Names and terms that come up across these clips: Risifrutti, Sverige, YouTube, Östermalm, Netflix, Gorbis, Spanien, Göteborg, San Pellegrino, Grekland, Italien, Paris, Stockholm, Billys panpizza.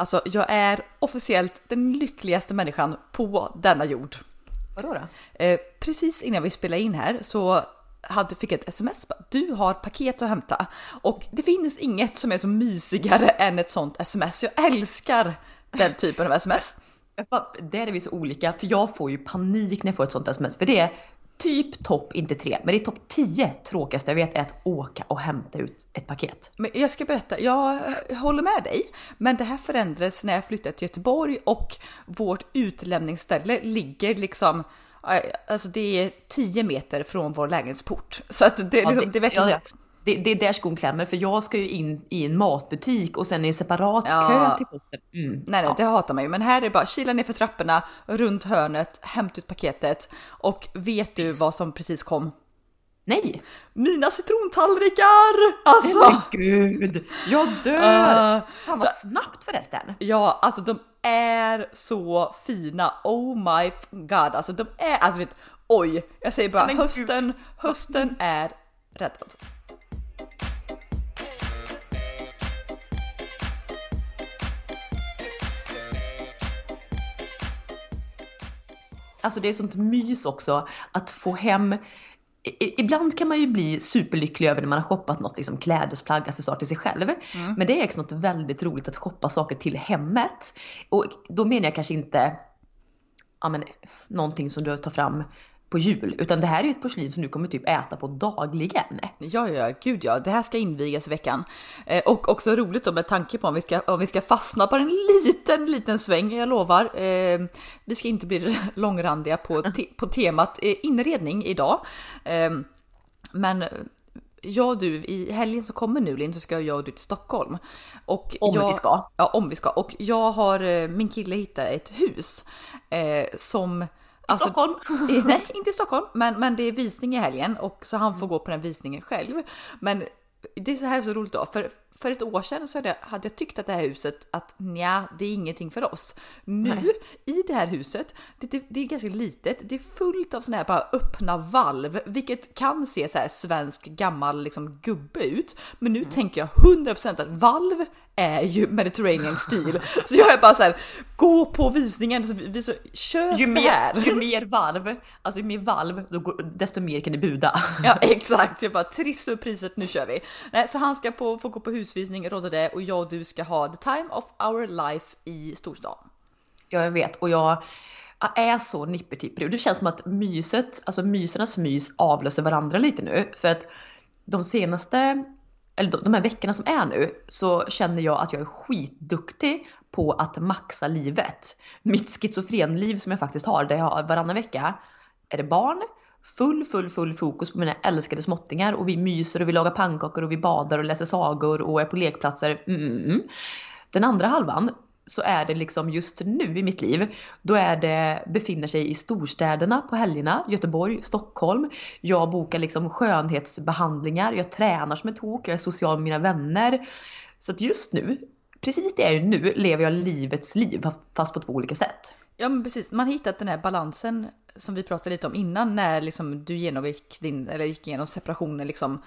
Alltså, jag är officiellt den lyckligaste människan på denna jord. Vadå då? Precis innan vi spelade in här så fick jag ett sms. Du har paket att hämta. Och det finns inget som är så mysigare än ett sånt sms. Jag älskar den typen av sms. Där är vi så olika. För jag får ju panik när jag får ett sånt sms. För det är typ topp, inte 3. Men det är topp 10 tråkigaste jag vet är att åka och hämta ut ett paket. Men jag ska berätta, jag håller med dig. Men det här förändrades när jag flyttade till Göteborg. Och vårt utlämningsställe ligger liksom... Alltså det är 10 meter från vår lägenhetsport. Så att det, ja, liksom, det, verkligen... det är där skon klämmer. För jag ska ju in i en matbutik och sen i en separat kö till posten. Nej, det hatar man ju. Men här är det bara kila ner för trapporna, runt hörnet, hämt ut paketet. Och vet du vad som precis kom? Nej. Mina citrontallrikar! Alltså. Men gud, jag dör! Fan vad snabbt förresten. Ja, alltså de är så fina. Oh my god. Alltså de är, alltså vet, oj. Jag säger bara, hösten är räddad. Alltså det är sånt mys också att få hem. Ibland kan man ju bli superlycklig över när man har shoppat något, liksom klädesplagg, accessoar till sig själv. Men det är också något väldigt roligt att shoppa saker till hemmet. Och då menar jag kanske inte någonting som du tar fram på jul. Utan det här är ju ett porslin som du kommer typ äta på dagligen. Ja, gud ja. Det här ska invigas i veckan. Och också roligt då med tanke på om vi ska fastna på en liten sväng, jag lovar. Vi ska inte bli långrandiga på temat inredning idag. Men jag och du, i helgen som kommer nu, Linn, så ska jag och du till Stockholm. Och om vi ska. Och jag har, min kille hittat ett hus som... Alltså, Stockholm? Nej, inte Stockholm, men det är visning i helgen och så han får gå på den visningen själv. Men det är så här så roligt då, för ett år sedan så hade jag tyckt att det här huset, att nja, det är ingenting för oss. Nu, i det här huset, det är ganska litet, det är fullt av sådana här bara öppna valv, vilket kan se så här svensk gammal liksom gubbe ut. Men nu tänker jag 100% att valv är ju Mediterranean stil. Så jag är bara så här, gå på visningen, så köp det här. Ju mer valv, desto mer kan det buda. Ja, exakt. Jag bara, trissa upp priset, nu kör vi. Nej, så han ska få gå på husvisning, rådde det, och jag och du ska ha the time of our life i storstan. Ja, jag vet. Och jag är så nippertipper. Det känns som att mysernas mys avlöser varandra lite nu. För att de här veckorna som är nu, så känner jag att jag är skitduktig på att maxa livet. Mitt schizofrenliv som jag faktiskt har, där jag har varannan vecka är det barn, full fokus på mina älskade småttingar, och vi myser och vi lagar pannkakor och vi badar och läser sagor och är på lekplatser. Den andra halvan så är det liksom just nu i mitt liv, då befinner sig i storstäderna på helgerna, Göteborg, Stockholm. Jag bokar liksom skönhetsbehandlingar, jag tränar som ett tok, jag är social med mina vänner. Så att just nu, precis det är nu, lever jag livets liv fast på 2 olika sätt. Ja, men precis, man har hittat den här balansen som vi pratade lite om innan, när liksom du gick igenom separationen, liksom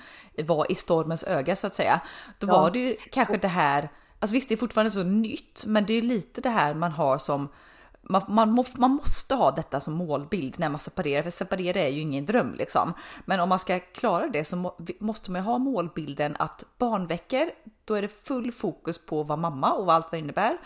var i stormens öga så att säga. Då var det ju kanske det här. Alltså visst, det är fortfarande så nytt, men det är lite det här man har som... Man måste ha detta som målbild när man separerar, för separera är ju ingen dröm liksom. Men om man ska klara det så måste man ha målbilden att barnveckor, då är det full fokus på vad mamma och allt vad det innebär.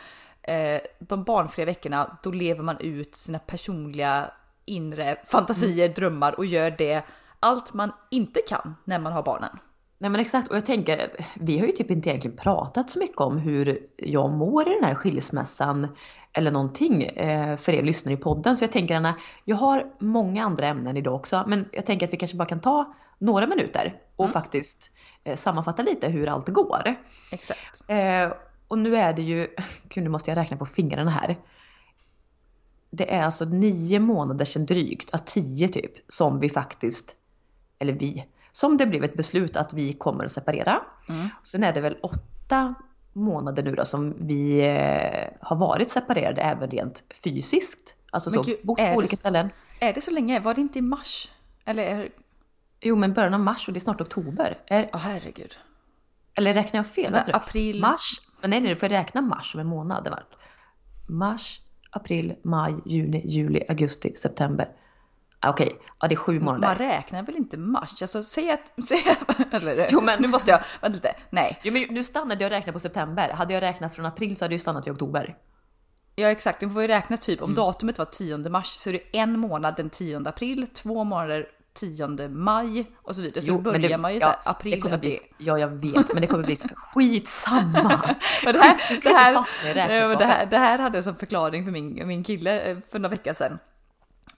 De barnfria veckorna, då lever man ut sina personliga inre fantasier, drömmar, och gör det allt man inte kan när man har barnen. Nej, men exakt, och jag tänker, vi har ju typ inte egentligen pratat så mycket om hur jag mår i den här skilsmässan eller någonting för er lyssnare i podden. Så jag tänker, Anna, jag har många andra ämnen idag också, men jag tänker att vi kanske bara kan ta några minuter och faktiskt sammanfatta lite hur allt går. Exakt. Och nu är det ju, gud, nu måste jag räkna på fingrarna här. Det är alltså 9 månader sedan drygt, 10 typ, som vi faktiskt, eller vi... Som det blev ett beslut att vi kommer att separera. Sen är det väl 8 månader nu då som vi har varit separerade även rent fysiskt. Alltså men så, gud, bort på olika ställen. Är det så länge? Var det inte i mars? Eller Jo, men början av mars, och det är snart oktober. Herregud. Eller räknar jag fel? April. Mars. Men nej, du får räkna mars som en månad. Det var mars, april, maj, juni, juli, augusti, september. Okej, ja, det är 7 månader. Man räknar väl inte mars? Alltså, nu måste jag... Vänta lite, nej. Jo, men nu stannade jag och räknade på september. Hade jag räknat från april så hade jag stannat i oktober. Ja, exakt. Du får ju räkna typ, om datumet var 10 mars så är det 1 månad den 10 april, 2 månader 10 maj och så vidare. Så jo, börjar man ju såhär, april. Ja, jag vet, men det kommer bli skitsamma. Det här hade jag som förklaring för min kille för några veckor sedan.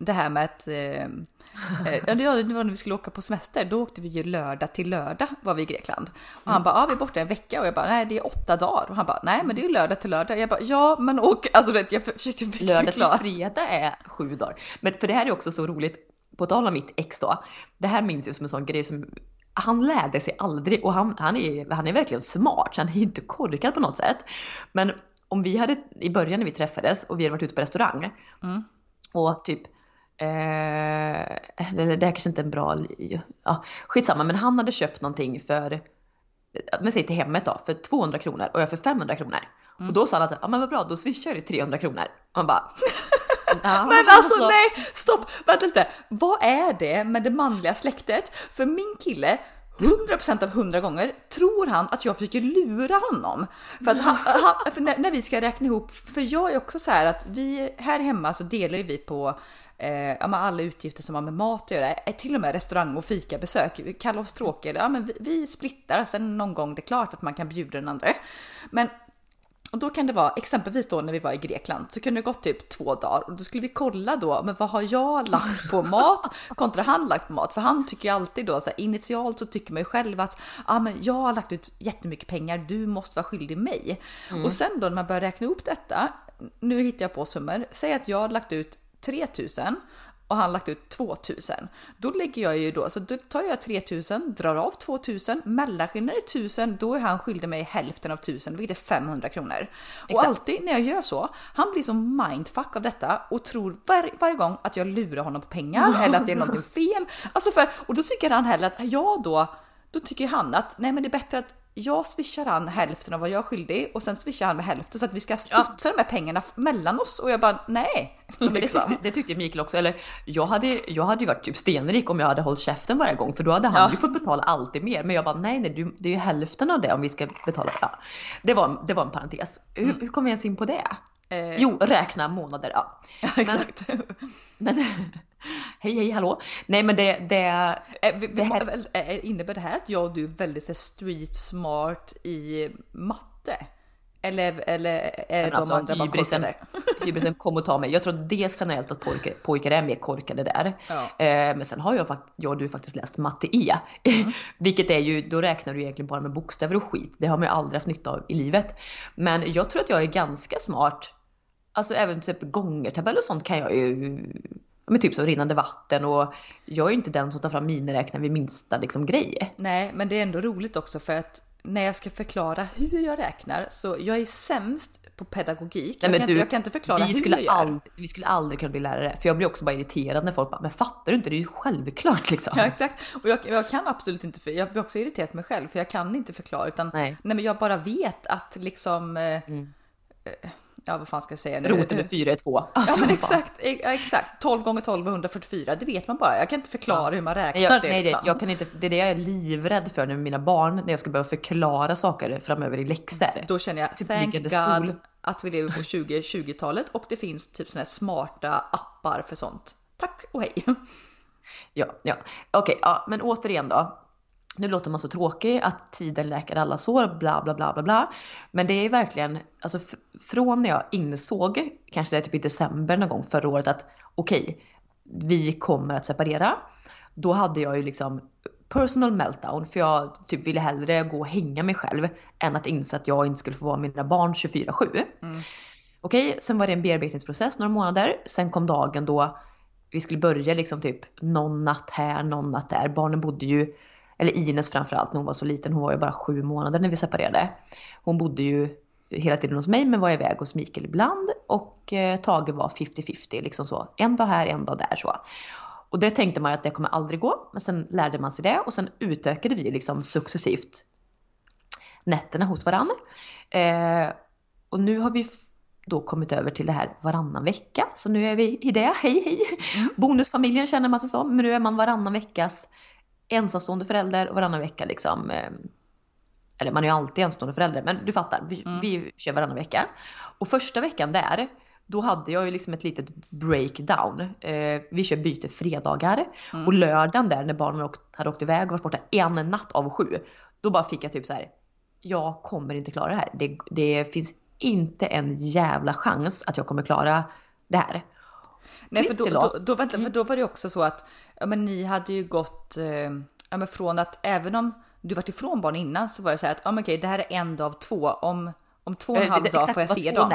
Det här med att det var när vi skulle åka på semester. Då åkte vi ju lördag till lördag, var vi i Grekland. Och han bara, vi är borta en vecka. Och jag bara, nej, det är 8 dagar. Och han bara, nej, men det är ju lördag till lördag. Jag bara, ja, men åk. Alltså, jag försöker förklara. Lördag till fredag är 7 dagar. Men för det här är också så roligt. På tal om mitt ex då. Det här minns jag som en sån grej som... Han lärde sig aldrig. Och han är verkligen smart. Så han är inte korkad på något sätt. Men om vi hade... I början när vi träffades och vi hade varit ute på restaurang. Och typ... det här kanske inte är en bra liv, ja, skitsamma, men han hade köpt någonting för, men säg till hemmet då, för 200 kronor och jag för 500 kronor. Och då sa han att, ja, men vad bra, då swishar du 300 kronor. Och man bara ja, men alltså nej, stopp, vänta lite. Vad är det med det manliga släktet? För min kille 100% av 100 gånger tror han att jag försöker lura honom. För att för när vi ska räkna ihop. För jag är också så här att vi här hemma så delar vi på alla utgifter som har med mat att göra, till och med restaurang och fikabesök, kalla oss tråkiga, men vi splittar. Sen någon gång det är klart att man kan bjuda den andra. Men och då kan det vara, exempelvis då när vi var i Grekland så kunde det gått typ 2 dagar och då skulle vi kolla då, men vad har jag lagt på mat kontra han lagt på mat, för han tycker ju alltid då så här, initialt så tycker man ju själv att men jag har lagt ut jättemycket pengar, du måste vara skyldig mig. Och sen då när man börjar räkna ihop detta, nu hittar jag på summor, säg att jag har lagt ut 3 000 och han lagt ut 2 000. Då lägger jag ju då, så då tar jag 3 000, drar av 2 000, mellanskillnaden är 1 000, då är han skyldig mig hälften av 1 000, vilket är 500 kronor. Exakt. Och alltid när jag gör så, han blir så mindfuck av detta och tror varje gång att jag lurar honom på pengar eller att det är någonting fel. Alltså och då tycker han heller att jag då tycker han att nej, men det är bättre att jag swishar han hälften av vad jag är skyldig och sen swishar han med hälften så att vi ska studsa de här pengarna mellan oss. Och jag bara, nej. Men det tyckte Mikael också. Eller, jag hade ju varit typ stenrik om jag hade hållit käften varje gång. För då hade han ju fått betala alltid mer. Men jag bara, nej, det är ju hälften av det om vi ska betala. Ja. Det var en parentes. Hur kom vi ens in på det? Jo, räkna månader. Ja, exakt. Men hej, hallå. Nej, men det innebär det här att jag och du är väldigt street smart i matte? Eller alltså, de andra bara korkade? Hybrisen kom och ta mig. Jag tror dels generellt att pojkar är mer korkade där. Ja. Men sen har jag och du faktiskt läst matte E. Vilket är ju, då räknar du egentligen bara med bokstäver och skit. Det har man ju aldrig haft nytta av i livet. Men jag tror att jag är ganska smart. Alltså även typ gångertabell och sånt kan jag ju... Men typ så rinnande vatten, och jag är ju inte den som tar fram miniräknaren vid minsta liksom grej. Nej, men det är ändå roligt också för att när jag ska förklara hur jag räknar så jag är sämst på pedagogik. Nej, men jag kan inte förklara hur jag gör. Vi skulle aldrig kunna bli lärare, för jag blir också bara irriterad när folk bara, men fattar du inte, det är ju självklart liksom. Ja, exakt. Och jag kan absolut inte, för jag blir också irriterad på mig själv för jag kan inte förklara, utan nej, men jag bara vet att liksom ja, vad fan ska jag säga nu? Roten med 4 är 2. Alltså, ja, men exakt. 12 gånger 12 är 144. Det vet man bara. Jag kan inte förklara hur man räknar jag kan inte. Det är det jag är livrädd för nu med mina barn. När jag ska börja förklara saker framöver i läxor. Då känner jag, typ thank God att vi lever på 2020-talet. Och det finns typ såna här smarta appar för sånt. Tack och hej. Ja. Okej, ja, men återigen då. Nu låter man så tråkig att tiden läker alla sår, bla bla bla bla bla. Men det är verkligen, alltså från när jag insåg, kanske det är typ i december någon gång förra året, att okej, vi kommer att separera. Då hade jag ju liksom personal meltdown, för jag typ ville hellre gå och hänga mig själv än att inse att jag inte skulle få vara mina barn 24/7. Okej, sen var det en bearbetningsprocess några månader. Sen kom dagen då vi skulle börja liksom typ någon natt här, någon natt där. Barnen bodde ju, eller Ines framförallt, när hon var så liten. Hon var ju bara 7 månader när vi separerade. Hon bodde ju hela tiden hos mig, men var iväg hos Mikael ibland. Och Tage var 50-50. Liksom så. En dag här, en dag där. Så. Och det tänkte man att det kommer aldrig gå. Men sen lärde man sig det. Och sen utökade vi liksom successivt nätterna hos varann. Och nu har vi då kommit över till det här varannan vecka. Så nu är vi i det. Hej hej. Mm. Bonusfamiljen känner man sig som. Men nu är man varannan veckas ensamstående förälder. Och varannan vecka liksom. Eller man är ju alltid ensamstående förälder. Men du fattar. Vi kör varannan vecka. Och första veckan där. Då hade jag ju liksom ett litet breakdown. Vi kör byte fredagar. Mm. Och lördagen där när barnen hade åkt iväg och varit borta en natt av 7. Då bara fick jag typ så här. Jag kommer inte klara det här. Det finns inte en jävla chans att jag kommer klara det här. Nej, för då var det också så att ja, men ni hade ju gått ja, men från att även om du varit ifrån barn innan så var det så här att ja, men okej, det här är en dag av två. Om 2,5 dagar får jag se dem.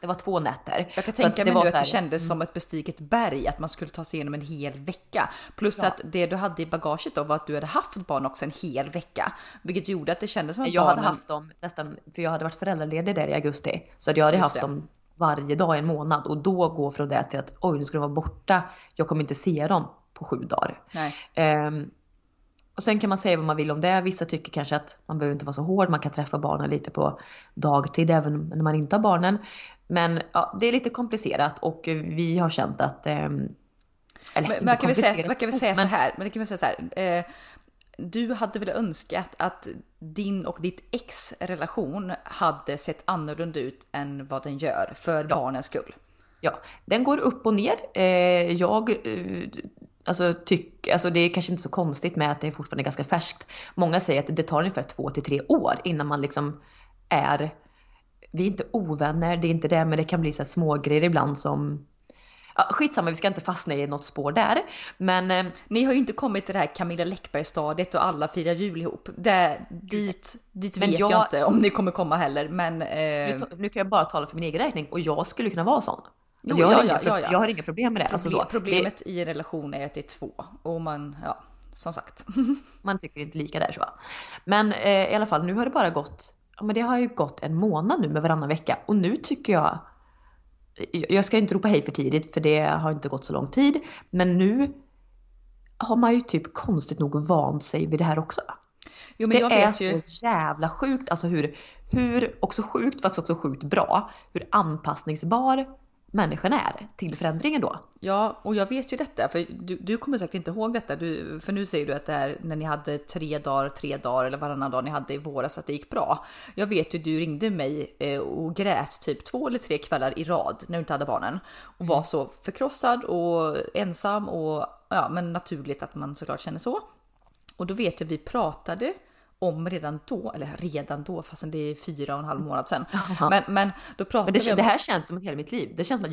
Det var 2 nätter. Jag kan tänka mig nu att det kändes som ett bestiget berg. Att man skulle ta sig igenom en hel vecka. Plus att det du hade i bagaget då var att du hade haft barn också en hel vecka. Vilket gjorde att det kändes som att jag hade haft dem nästan. För jag hade varit föräldraledig där i augusti. Så jag hade haft dem varje dag i en månad. Och då går från det till att oj, nu ska de vara borta. Jag kommer inte se dem på 7 dagar. Nej. Och sen kan man säga vad man vill om det. Vissa tycker kanske att man behöver inte vara så hård. Man kan träffa barnen lite på dagtid även när man inte har barnen. Men ja, det är lite komplicerat och vi har känt att... men kan vi säga så här. Men det kan vi säga så här. Du hade väl önskat att din och ditt ex relation hade sett annorlunda ut än vad den gör för barnens skull. Ja, den går upp och ner. Alltså det är kanske inte så konstigt med att det är fortfarande ganska färskt. Många säger att det tar ungefär 2 till 3 år innan man liksom är... Vi är inte ovänner, det är inte det, men det kan bli så här smågrejer ibland som... Ja, skitsamma, vi ska inte fastna i något spår där. Men ni har ju inte kommit till det här Camilla Läckberg-stadiet och alla firar jul ihop. Dit vet jag inte om ni kommer komma heller. Men, nu kan jag bara tala för min egen räkning och jag skulle kunna vara sån. Jo, jag har inga problem med det. Problemet i en relation är att det är 2. Och man, ja, som sagt. Man tycker inte lika där så. Men i alla fall, nu har det bara gått... Ja, men det har ju gått 1 månad nu med varannan vecka. Och nu tycker jag... Jag ska inte ropa hej för tidigt, för det har inte gått så lång tid. Men nu har man ju typ konstigt nog vant sig vid det här också. Jo, men det är så jävla sjukt. Alltså hur också sjukt, faktiskt också sjukt bra. Hur anpassningsbar... människan är till förändringen då. Ja, och jag vet ju detta. För du kommer säkert inte ihåg detta. För nu säger du att det här när ni hade 3 dagar eller varannan dag ni hade i våras att det gick bra. Jag vet ju, du ringde mig och grät typ 2 eller 3 kvällar i rad när du inte hade barnen. Och var så förkrossad och ensam. Och ja, men naturligt att man såklart känner så. Och då vet jag, vi pratade om redan då, fastän det är 4,5 månader sedan. Men då pratade vi om... Det här känns som ett hela mitt liv. Det känns som att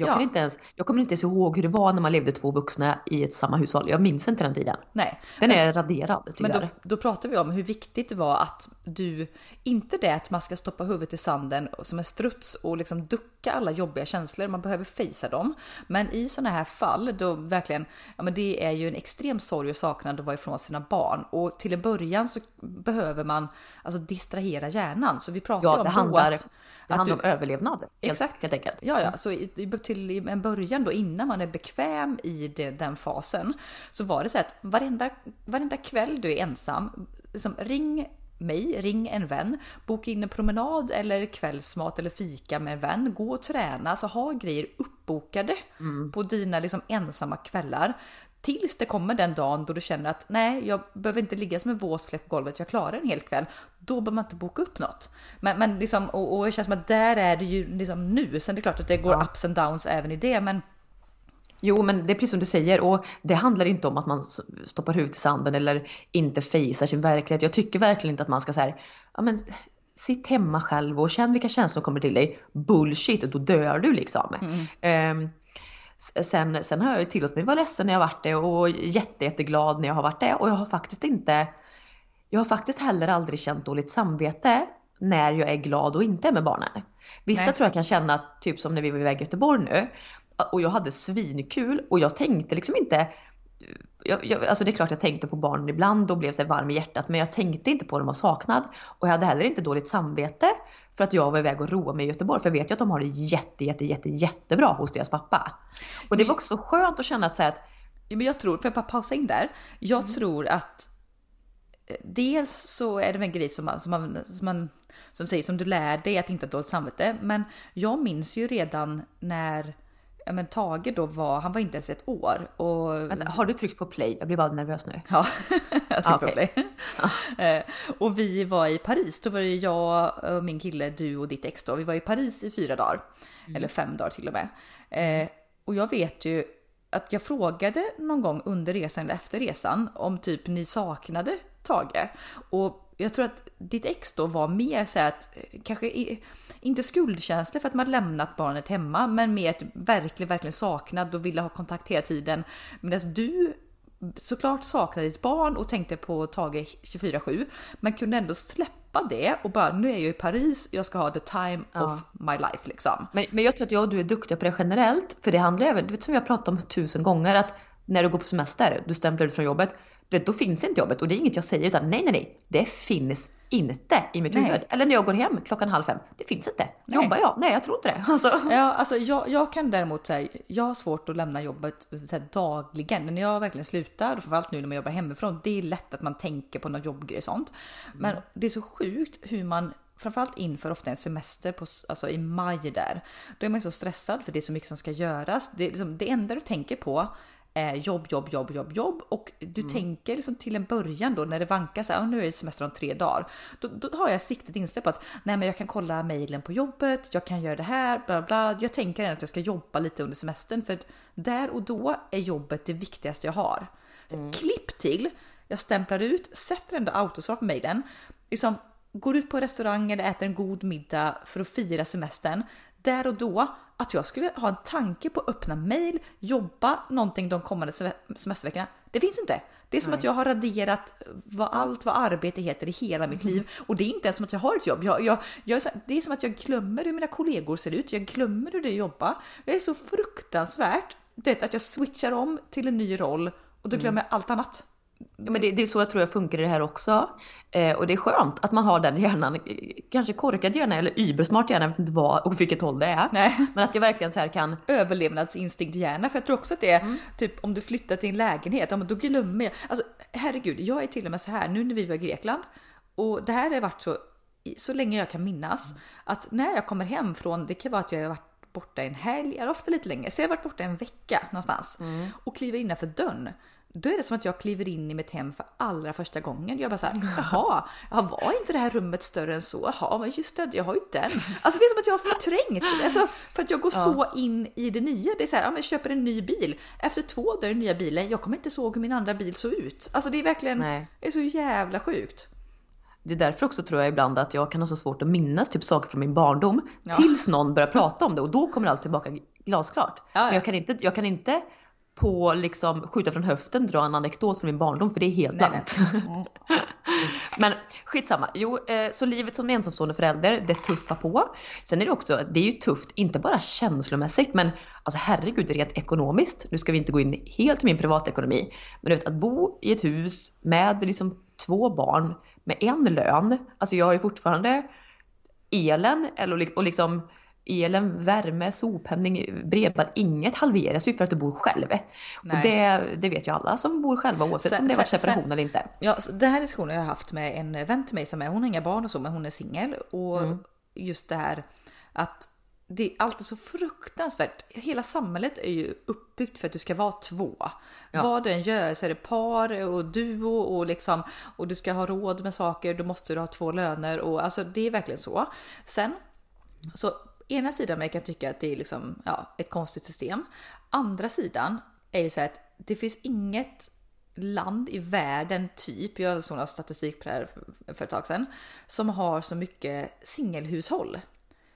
jag kommer inte ens ihåg hur det var när man levde 2 vuxna i ett samma hushåll. Jag minns inte den tiden. Nej. Den är raderad, tyvärr. Men då pratade vi om hur viktigt det var att du... Inte det att man ska stoppa huvudet i sanden som en struts och liksom ducka alla jobbiga känslor. Man behöver fejsa dem. Men i sådana här fall, då verkligen... Ja, men det är ju en extrem sorg och saknad att vara ifrån sina barn. Och till en början så behöver man alltså distrahera hjärnan. Så vi pratar om det handlar om överlevnad. Exakt. Helt enkelt. Ja, så till en början då, innan man är bekväm i den fasen, så var det så att varenda kväll du är ensam, liksom, ring en vän, boka in en promenad eller kvällsmat eller fika med en vän, gå och träna, så ha grejer uppbokade på dina liksom ensamma kvällar. Tills det kommer den dagen då du känner att nej, jag behöver inte ligga som en våt fläck på golvet, jag klarar en hel kväll. Då behöver man inte boka upp något. Men liksom, och jag känns som att där är det ju liksom nu. Sen är det klart att det går ups and downs även i det, men... Jo, men det är precis som du säger, och det handlar inte om att man stoppar huvudet i sanden eller inte fejsar sin verklighet. Jag tycker verkligen inte att man ska så här, ja men... Sitt hemma själv och känn vilka känslor kommer till dig. Bullshit, då dör du liksom. Sen har jag ju tillåtit mig vara ledsen när jag har varit det, och jätteglad när jag har varit det. Och jag har faktiskt heller aldrig känt dåligt samvete när jag är glad och inte med barnen. Vissa tror jag kan känna, typ som när vi var iväg i Göteborg nu, och jag hade svinkul och jag tänkte liksom inte... alltså det är klart jag tänkte på barnen ibland och blev så varm i hjärtat, men jag tänkte inte på dem av saknad, och jag hade heller inte dåligt samvete för att jag var iväg och roa mig i Göteborg, för jag vet ju att de har det jättebra hos deras pappa. Och det var också skönt att känna att, så här att... Men jag tror, för jag bara pausa in där, jag tror att dels så är det en grej som säger, som du lär dig att inte ha dåligt samvete. Men jag minns ju redan när Tage då han var inte ens ett år. Och... Vänta, har du tryckt på play? Jag blir bara nervös nu. Ja, jag tryckte på play. Och vi var i Paris. Då var det jag och min kille, du och ditt ex då. Vi var i Paris i 4 dagar. Mm. Eller 5 dagar till och med. Och jag vet ju att jag frågade någon gång under resan eller efter resan om typ ni saknade Tage. Och jag tror att ditt ex då var mer så att, kanske inte skuldkänsla för att man lämnat barnet hemma, men mer ett verkligen saknad och ville ha kontakt hela tiden. Medan du såklart saknade ditt barn och tänkte på Tage 24/7, men kunde ändå släppa det och bara, nu är jag i Paris, jag ska ha the time of my life liksom. Men jag tror att jag och du är duktiga på det generellt, för det handlar även, du vet som jag pratat om 1000 gånger, att när du går på semester, du stämplar ut från jobbet, då finns inte jobbet. Och det är inget jag säger, utan nej, det finns inte i mitt huvud. Eller när jag går hem 16:30, det finns inte. Jobbar jag? Nej, jag tror inte det. Jag kan däremot säga, jag har svårt att lämna jobbet här, dagligen. När jag verkligen slutar, och framförallt nu när man jobbar hemifrån, det är lätt att man tänker på någon jobbgrej och sånt. Men det är så sjukt hur man, framförallt inför ofta en semester i maj där, då är man så stressad för det är så mycket som ska göras. Det, liksom, det enda du tänker på jobb, och du tänker liksom till en början då när det vankar så här, nu är det semester om 3 dagar, då har jag siktet inställt på att nej, men jag kan kolla mejlen på jobbet, jag kan göra det här, bla bla. Jag tänker ändå att jag ska jobba lite under semestern, för där och då är jobbet det viktigaste jag har. Klipp till, jag stämplar ut, sätter ändå autosvar på mejlen, liksom, går ut på restaurang eller äter en god middag för att fira semestern. Där och då att jag skulle ha en tanke på att öppna mejl, jobba någonting de kommande semesterveckorna. Det finns inte. Det är som att jag har raderat allt vad arbete heter i hela mitt liv. Och det är inte ens som att jag har ett jobb. Det är som att jag glömmer hur mina kollegor ser ut. Jag glömmer hur de jobbar. Jag är så fruktansvärt att jag switchar om till en ny roll och då glömmer jag allt annat. Ja, men det är så jag tror jag funkar i det här också. Och det är skönt att man har den hjärnan, kanske korkad hjärna eller ybersmart hjärna, jag vet inte vad och vilket håll det är. Nej. Men att jag verkligen så här kan överlevnadsinstinkt hjärna, för jag tror också att det är typ om du flyttar till en lägenhet, då glömmer jag. Alltså herregud, jag är till och med så här nu när vi var i Grekland, och det här har varit så länge jag kan minnas, att när jag kommer hem från, det kan vara att jag har varit borta en helg eller ofta lite längre, så jag har varit borta en vecka någonstans och kliver innanför dörren. Då är det som att jag kliver in i mitt hem för allra första gången. Jag bara så här, jaha, var inte det här rummet större än så? Jaha, men just det, jag har ju den. Alltså det är som att jag har förträngt. Alltså, för att jag går så in i det nya. Det är så här, jag köper en ny bil. Efter 2 dagar i den nya bilen, jag kommer inte såg hur min andra bil såg ut. Alltså det är verkligen det är så jävla sjukt. Det är därför också tror jag ibland att jag kan ha så svårt att minnas typ saker från min barndom. Tills någon börjar prata om det, och då kommer allt tillbaka glasklart. Ja. Men jag kan inte på liksom skjuta från höften, dra en anekdot från min barndom, för det är helt blankt. Men skitsamma. Jo, så livet som ensamstående förälder, det tuffar på. Sen är det också, det är ju tufft, inte bara känslomässigt, men alltså herregud, rent ekonomiskt. Nu ska vi inte gå in helt i min privatekonomi, men du vet, att bo i ett hus med liksom 2 barn med en lön, alltså jag har ju fortfarande elen och liksom elen, värme, sophämning, bredband, inget halveras ju för att du bor själv. Och det vet ju alla som bor själva, oavsett om det har varit separation eller inte. Ja, den här diskussionen har jag haft med en vän till mig som är, hon har inga barn och så, men hon är singel. Och just det här att det är alltid så fruktansvärt. Hela samhället är ju uppbyggt för att du ska vara 2. Ja. Vad du än gör så är det par och duo och liksom, och du ska ha råd med saker, då måste du ha 2 löner, och alltså det är verkligen så. Sen så ena sidan man kan tycka att det är liksom, ett konstigt system. Andra sidan är ju så att det finns inget land i världen, typ, jag har sådana statistik på det här för ett tag sedan, som har så mycket singelhushåll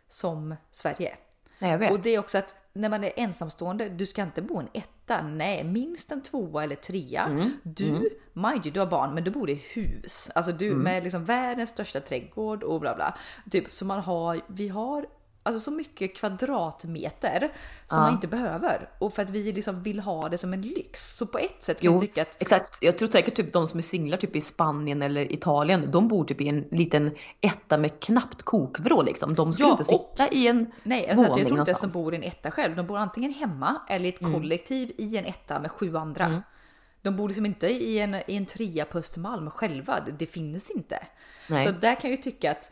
som Sverige. Nej, jag vet. Och det är också att när man är ensamstående, du ska inte bo i en 1:a, nej, minst en 2:a eller 3:a. Mind you, du har barn, men du bor i hus. Alltså du med liksom världens största trädgård och bla bla. Typ, så vi har alltså så mycket kvadratmeter som man inte behöver. Och för att vi liksom vill ha det som en lyx. Så på ett sätt kan jag tycka att... Exakt. Jag tror säkert typ de som är singlar typ i Spanien eller Italien, de bor typ i en liten 1:a med knappt kokvrå liksom. De skulle inte sitta i en våning. Jag tror inte som bor i en 1:a själv. De bor antingen hemma eller i ett kollektiv i en 1:a med 7 andra. de bor liksom inte i en trea på Östermalm själva. Det finns inte. Nej. Så där kan jag ju tycka att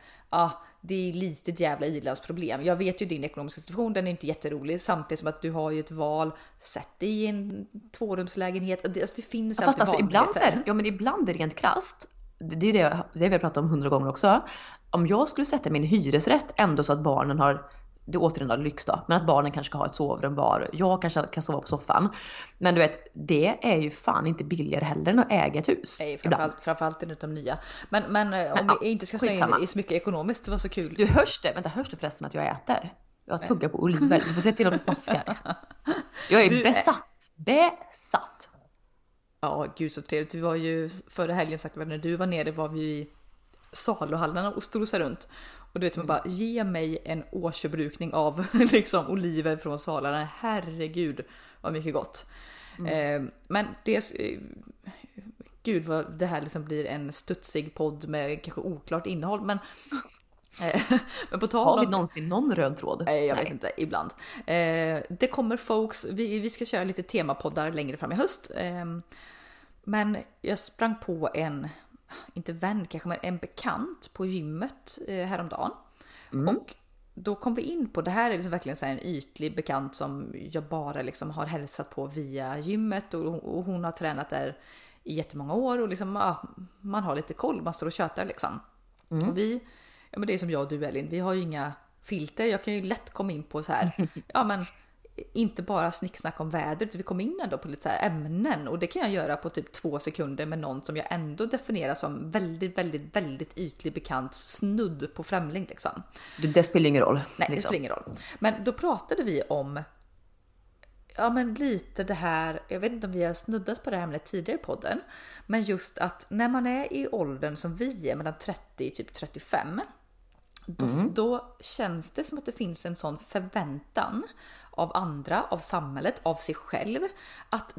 det är lite jävla ilandsproblem. Jag vet ju din ekonomiska situation, den är inte jätterolig. Samtidigt som att du har ju ett val, sätt dig i en tvårumslägenhet. Det finns alltid vanligheter. Ibland är det rent krasst. Det är det vi har pratat om 100 gånger också. Om jag skulle sätta min hyresrätt ändå så att barnen har... Det är återigen då lyx då. Men att barnen kanske ska ha ett sovrum var. Jag kanske kan sova på soffan. Men du vet, det är ju fan inte billigare heller än att äga ett hus. Nej, framförallt inte de nya. Men om vi inte ska snöja in i så mycket ekonomiskt, det var så kul. Du hörs det förresten att jag äter? Jag tuggar på oliver. Du får se till om du smaskar. Jag är besatt. Ja, gud så trevligt. Vi var ju förra helgen sagt, när du var nere var vi i saluhallarna och strosade runt. Och du vet man bara, ge mig en årsförbrukning av liksom, oliver från salarna. Herregud, vad mycket gott. Men det... Gud, vad det här liksom blir en studsig podd med kanske oklart innehåll. Men, men på tal om... Har vi någonsin någon röd tråd? Jag vet inte, ibland. Det kommer folks... Vi ska köra lite temapoddar längre fram i höst. Men jag sprang på en... inte vän kanske, men en bekant på gymmet häromdagen. Och då kom vi in på, det här är liksom verkligen så här en ytlig bekant som jag bara liksom har hälsat på via gymmet, och hon har tränat där i jättemånga år och liksom, man har lite koll, man står och tjötar liksom. Och vi, men det är som jag och du Elin, vi har ju inga filter, jag kan ju lätt komma in på så här, men inte bara snicksnack om vädret, utan vi kom in ändå på lite så här ämnen, och det kan jag göra på typ 2 sekunder med någon som jag ändå definierar som väldigt, väldigt, väldigt ytlig bekant, snudd på främling liksom. Det spelar ingen roll. Nej, liksom. Det spelar ingen roll. Men då pratade vi om lite det här, jag vet inte om vi har snuddat på det här med tidigare i podden, men just att när man är i åldern som vi är, mellan 30 och typ 35, då känns det som att det finns en sån förväntan av andra, av samhället, av sig själv, att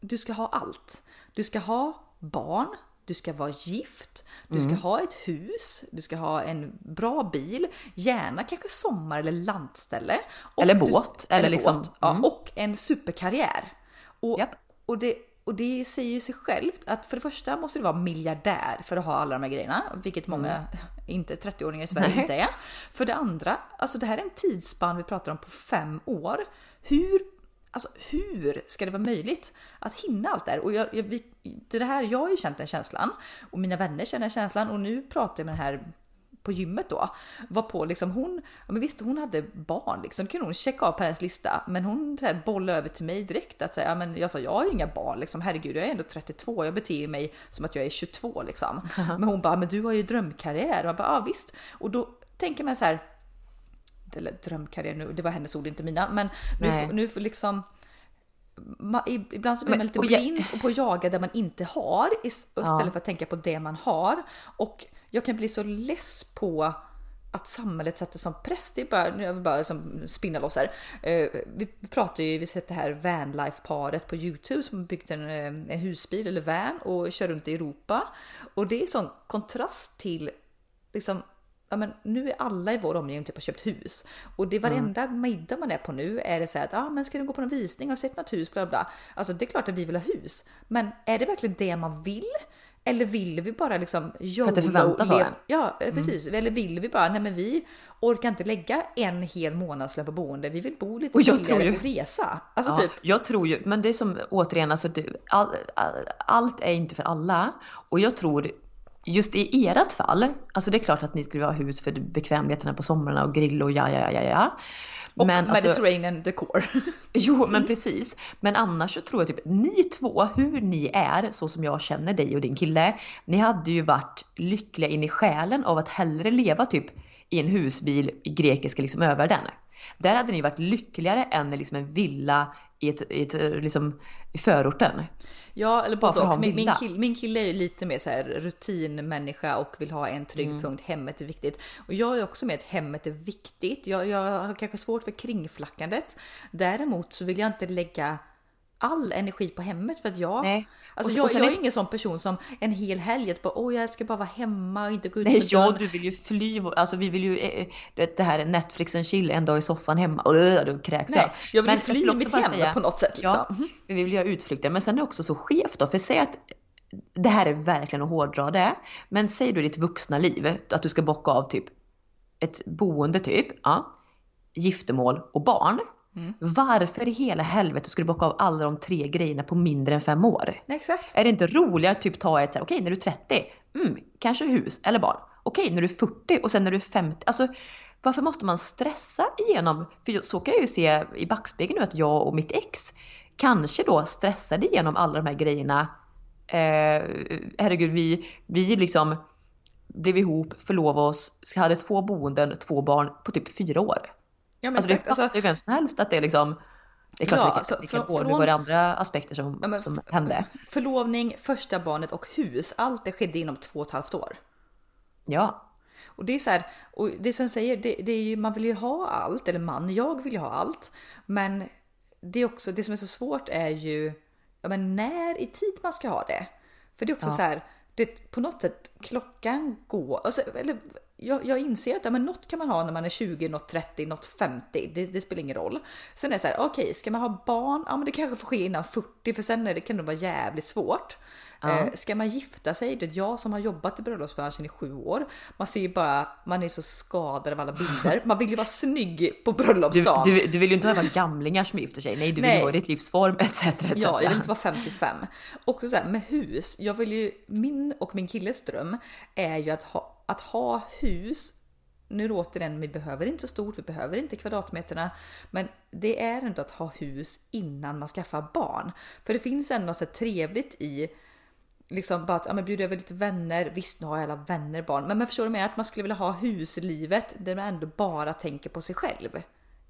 du ska ha allt. Du ska ha barn, du ska vara gift, du ska ha ett hus, du ska ha en bra bil, gärna kanske sommar- eller landställe. Eller båt. Eller liksom, båt. Ja, och en superkarriär. Och det säger ju sig självt att för det första måste du vara miljardär för att ha alla de här grejerna, vilket många, inte 30-åringar i Sverige, inte är. För det andra, alltså det här är en tidsspann vi pratar om på 5 år. Hur ska det vara möjligt att hinna allt där? Och jag har ju känt den känslan, och mina vänner känner den känslan, och nu pratar jag med den här på gymmet då, var på liksom hon, men visst hon hade barn liksom, kunde hon checka av på hennes lista, men hon bollade över till mig direkt att säga, men jag sa, jag har ju inga barn liksom, herregud jag är ändå 32, jag beter mig som att jag är 22 liksom. Men hon bara, men du har ju drömkarriär, och jag bara, visst, och då tänker man så här, eller drömkarriär nu, det var hennes ord inte mina, men nu får liksom ibland så blir man lite blind och på jaga där man inte har istället för att tänka på det man har. Och jag kan bli så less på att samhället sätter som press. Det är bara, nu är vi bara som spinna loss här. Vi pratar ju, vi sett det här vanlife-paret på YouTube som byggt en husbil eller van och kör runt i Europa. Och det är sån kontrast till liksom, nu är alla i vår omgivning typ har köpt hus. Och det varenda middag man är på nu är det så här att, men ska du gå på en visning och se ett hus, bla bla. Alltså det är klart att vi vill ha hus. Men är det verkligen det man vill? Eller vill vi bara liksom... För att det förväntas av en. Ja, precis. Eller vill vi bara, vi orkar inte lägga en hel månadslön på boende. Vi vill bo lite billigare och resa. Jag tror ju, men det är som återigen, allt är inte för alla. Och jag tror... Just i ert fall, alltså det är klart att ni skulle ha hus för bekvämligheterna på somrarna och grill och ja. Och men Mediterranean decor. Jo, men precis. Men annars så tror jag typ, ni två, hur ni är, så som jag känner dig och din kille, ni hade ju varit lyckliga in i själen av att hellre leva typ i en husbil i grekiska liksom över den. Där hade ni varit lyckligare än liksom en villa i ett liksom i förorten. Ja, eller bara för att ha min kille är ju lite mer så här rutinmänniska och vill ha en trygg punkt. Hemmet är viktigt. Och jag är också med att hemmet är viktigt. Jag har kanske svårt för kringflackandet. Däremot så vill jag inte lägga all energi på hemmet för att jag... Nej. Alltså jag är ingen sån person som en hel helget bara, åh jag ska bara vara hemma och inte gå ut. Nej, du vill ju fly. Alltså vi vill ju, det här Netflix and chill en dag i soffan hemma. Du kräks. Nej, jag vill fly i mitt hem på något sätt. Liksom. Ja, vi vill göra utflykter. Men sen är det också så skevt då. För säg att det här är verkligen att hårdra det. Men säger du ditt vuxna liv att du ska bocka av typ ett boende typ, ja, giftermål och barn. Mm. Varför i hela helvete skulle du bocka av alla de 3 grejerna på mindre än 5 år? Exakt. Är det inte roligare att typ ta ett så här, okej, när du är 30, kanske hus eller barn. Okej, när du är 40 och sen när du är 50. Alltså varför måste man stressa igenom? För så kan jag ju se i backspegeln nu att jag och mitt ex kanske då stressade igenom alla de här grejerna. Herregud, vi liksom blev ihop, förlovade oss, hade 2 boenden, 2 barn på typ 4 år. Ja, men alltså det är vem som helst att det är liksom... Det är klart det var andra aspekter som hände. Förlovning, första barnet och hus, allt det skedde inom 2,5 år. Ja. Och det är så här, och det som säger, det är ju, man vill ju ha allt, eller jag vill ju ha allt. Men det är också, det som är så svårt är ju, men när i tid man ska ha det. För det är också så här, det, på något sätt klockan går... Alltså, eller, jag inser att men något kan man ha när man är 20, något 30, något 50. Det spelar ingen roll. Sen är det så här, okej, ska man ha barn? Ja, men det kanske får ske innan 40, för sen kan det vara jävligt svårt. Ja. Ska man gifta sig? Det är jag som har jobbat i bröllopsbranschen i 7 år. Man ser ju bara, man är så skadad av alla bilder. Man vill ju vara snygg på bröllopsdagen. Du vill ju inte vara gamlingar som gifter sig. Nej, du vill ha ditt livsform, etc. Ja, jag vill inte vara 55. Och så här, med hus. Jag vill ju, min och min killes dröm är ju att ha hus. Nu låter den, vi behöver inte så stort, vi behöver inte kvadratmeterna, men det är inte att ha hus innan man skaffar barn. För det finns ändå så trevligt i liksom bara att bjuda över lite vänner. Visst, nu har jag alla vänner barn, men man förstår du med att man skulle vilja ha huslivet där man ändå bara tänker på sig själv.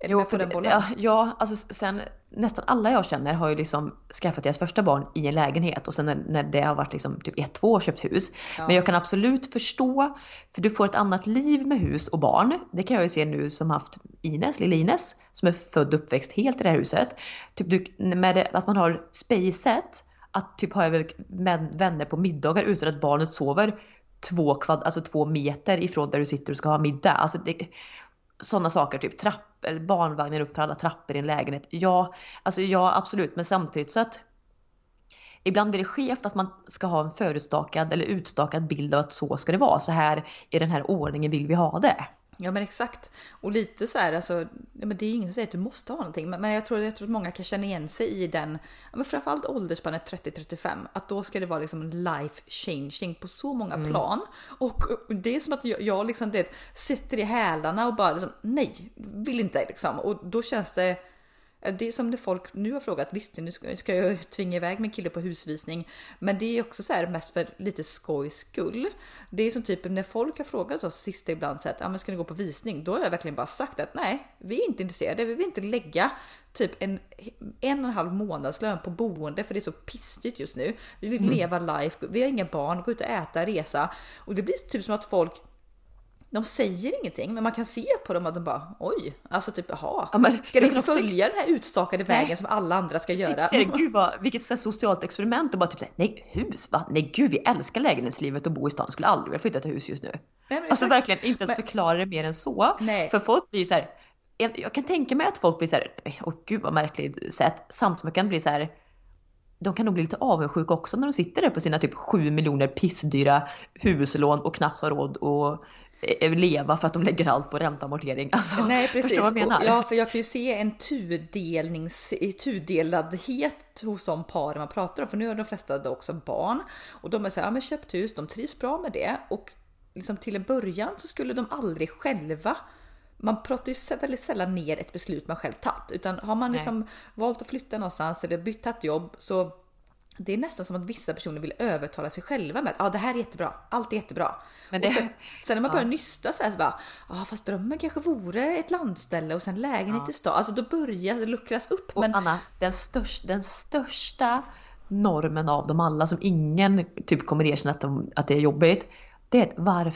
Jo, för det, ja, alltså sen nästan alla jag känner har ju liksom skaffat deras första barn i en lägenhet och sen när det har varit liksom typ 1-2 år köpt hus. Ja. Men jag kan absolut förstå, för du får ett annat liv med hus och barn. Det kan jag ju se nu som haft lilla Ines som är född och uppväxt helt i det här huset. Typ att man har spacet att typ ha över med vänner på middagar utan att barnet sover 2 meter ifrån där du sitter och ska ha middag. Alltså sådana saker, typ trappor, barnvagnar upp för alla trappor i en lägenhet. Ja, alltså ja, absolut. Men samtidigt så att ibland blir det skevt att man ska ha en förutstakad eller utstakad bild av att så ska det vara. Så här, i den här ordningen vill vi ha det. Ja, men exakt. Och lite så här, alltså, men det är ingen som säger att du måste ha någonting. Men jag tror att många kan känna igen sig i den, men framförallt åldersspannet 30-35. Att då ska det vara liksom life-changing på så många plan. Och det är som att jag liksom, det, sitter i hälarna och bara liksom, nej, vill inte liksom. Och då känns det... Det är som det folk nu har frågat, visst nu ska jag tvinga iväg min kille på husvisning, men det är också så här mest för lite skojs skull. Det är som typ när folk har frågat oss sist ibland så att, men ska ni gå på visning? Då har jag verkligen bara sagt att nej, vi är inte intresserade, vi vill inte lägga typ en och en halv månadslön på boende för det är så pissigt just nu. Vi vill leva life, vi har inga barn, gå ut och äta, resa, och det blir typ som att folk, de säger ingenting, men man kan se på dem att de bara, oj, alltså typ, jaha. Ja, ska inte följa den här utstakade vägen som alla andra ska göra? Gud vilket socialt experiment. Och bara typ, nej, hus, va? Nej, gud, vi älskar lägenhetslivet och bo i stan. Skulle aldrig vilja flytta till hus just nu. Nej, alltså verkligen inte ens förklara det mer än så. Nej. För folk blir så här, jag kan tänka mig att folk blir så här, åh gud vad märkligt sätt. Samt som kan bli så här, de kan nog bli lite avundsjuka också när de sitter där på sina typ 7 miljoner pissdyra huslån och knappt har råd och leva för att de lägger allt på räntamortering. Alltså, nej, precis. Vad menar? Ja, för jag kan ju se en tudeladhet hos de par man pratar om, för nu har de flesta också barn och de är så här, men köpt hus, de trivs bra med det, och liksom till en början så skulle de aldrig själva, man pratar ju väldigt sällan ner ett beslut man själv tagit, utan har man liksom valt att flytta någonstans eller bytt jobb, så det är nästan som att vissa personer vill övertala sig själva med att det här är jättebra, allt är jättebra. Men det, och sen när man börjar nysta så här så bara, fast drömmen kanske vore ett landställe och sen lägenhet i stad. Alltså då börjar det luckras upp. Och men Anna, den största normen av dem alla som ingen typ kommer erkänna att det är jobbigt, det är att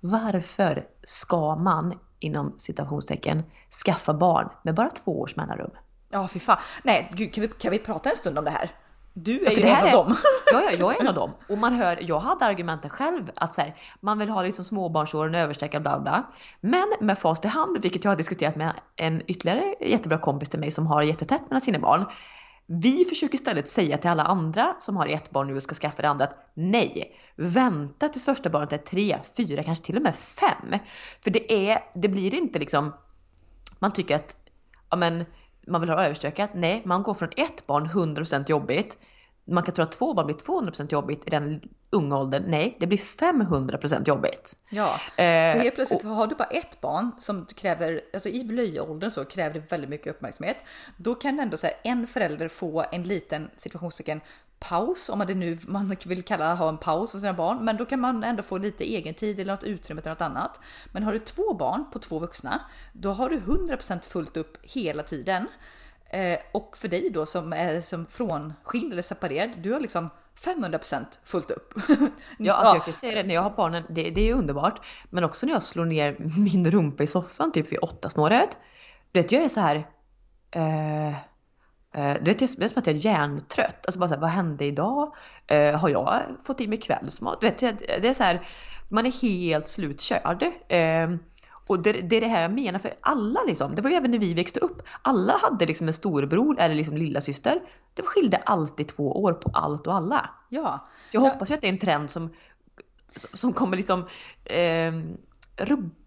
varför ska man inom citationstecken skaffa barn med bara 2 års mellanrum? Ja, fy fan. Nej, gud, kan vi prata en stund om det här? Du är ju en av dem. Ja, jag är en av dem. Och man hör, jag hade argumenten själv att så här, man vill ha liksom småbarnsåren överstreckad bla bla. Men med fast i hand, vilket jag har diskuterat med en ytterligare jättebra kompis till mig som har jättetätt mellan sina barn. Vi försöker istället säga till alla andra som har ett barn nu och ska skaffa det andra att nej, vänta tills första barnet är 3, 4, kanske till och med 5. För det blir inte liksom, man tycker att ja, men man vill ha överstökat. Nej, man går från ett barn 100% jobbigt. Man kan tro att 2 barn blir 200% jobbigt i den unga åldern. Nej, det blir 500% jobbigt. Ja, för helt plötsligt har du bara ett barn som kräver, alltså i blöjåldern så kräver det väldigt mycket uppmärksamhet. Då kan ändå så här, en förälder få en liten situationstecken paus, om det nu man vill kalla ha en paus för sina barn, men då kan man ändå få lite egen tid eller något utrymme till något annat. Men har du 2 barn på 2 vuxna, då har du 100% fullt upp hela tiden. Och för dig då som är som frånskild eller separerad, du har liksom 500% fullt upp. Ja, alltså jag kan säga det, när jag har barnen, det är underbart. Men också när jag slår ner min rumpa i soffan typ vid 8-snåret, du vet, jag är så här du vet, det är som att jag är hjärntrött. Alltså bara så här, vad hände idag? Har jag fått i mig kvällsmat? Du vet, det är så här, man är helt slutkörd. Och det är det här jag menar, för alla liksom, det var ju även när vi växte upp, alla hade liksom en storbror eller liksom lilla syster. Det skilde alltid 2 år på allt och alla. Ja. Så jag hoppas ju att det är en trend som kommer liksom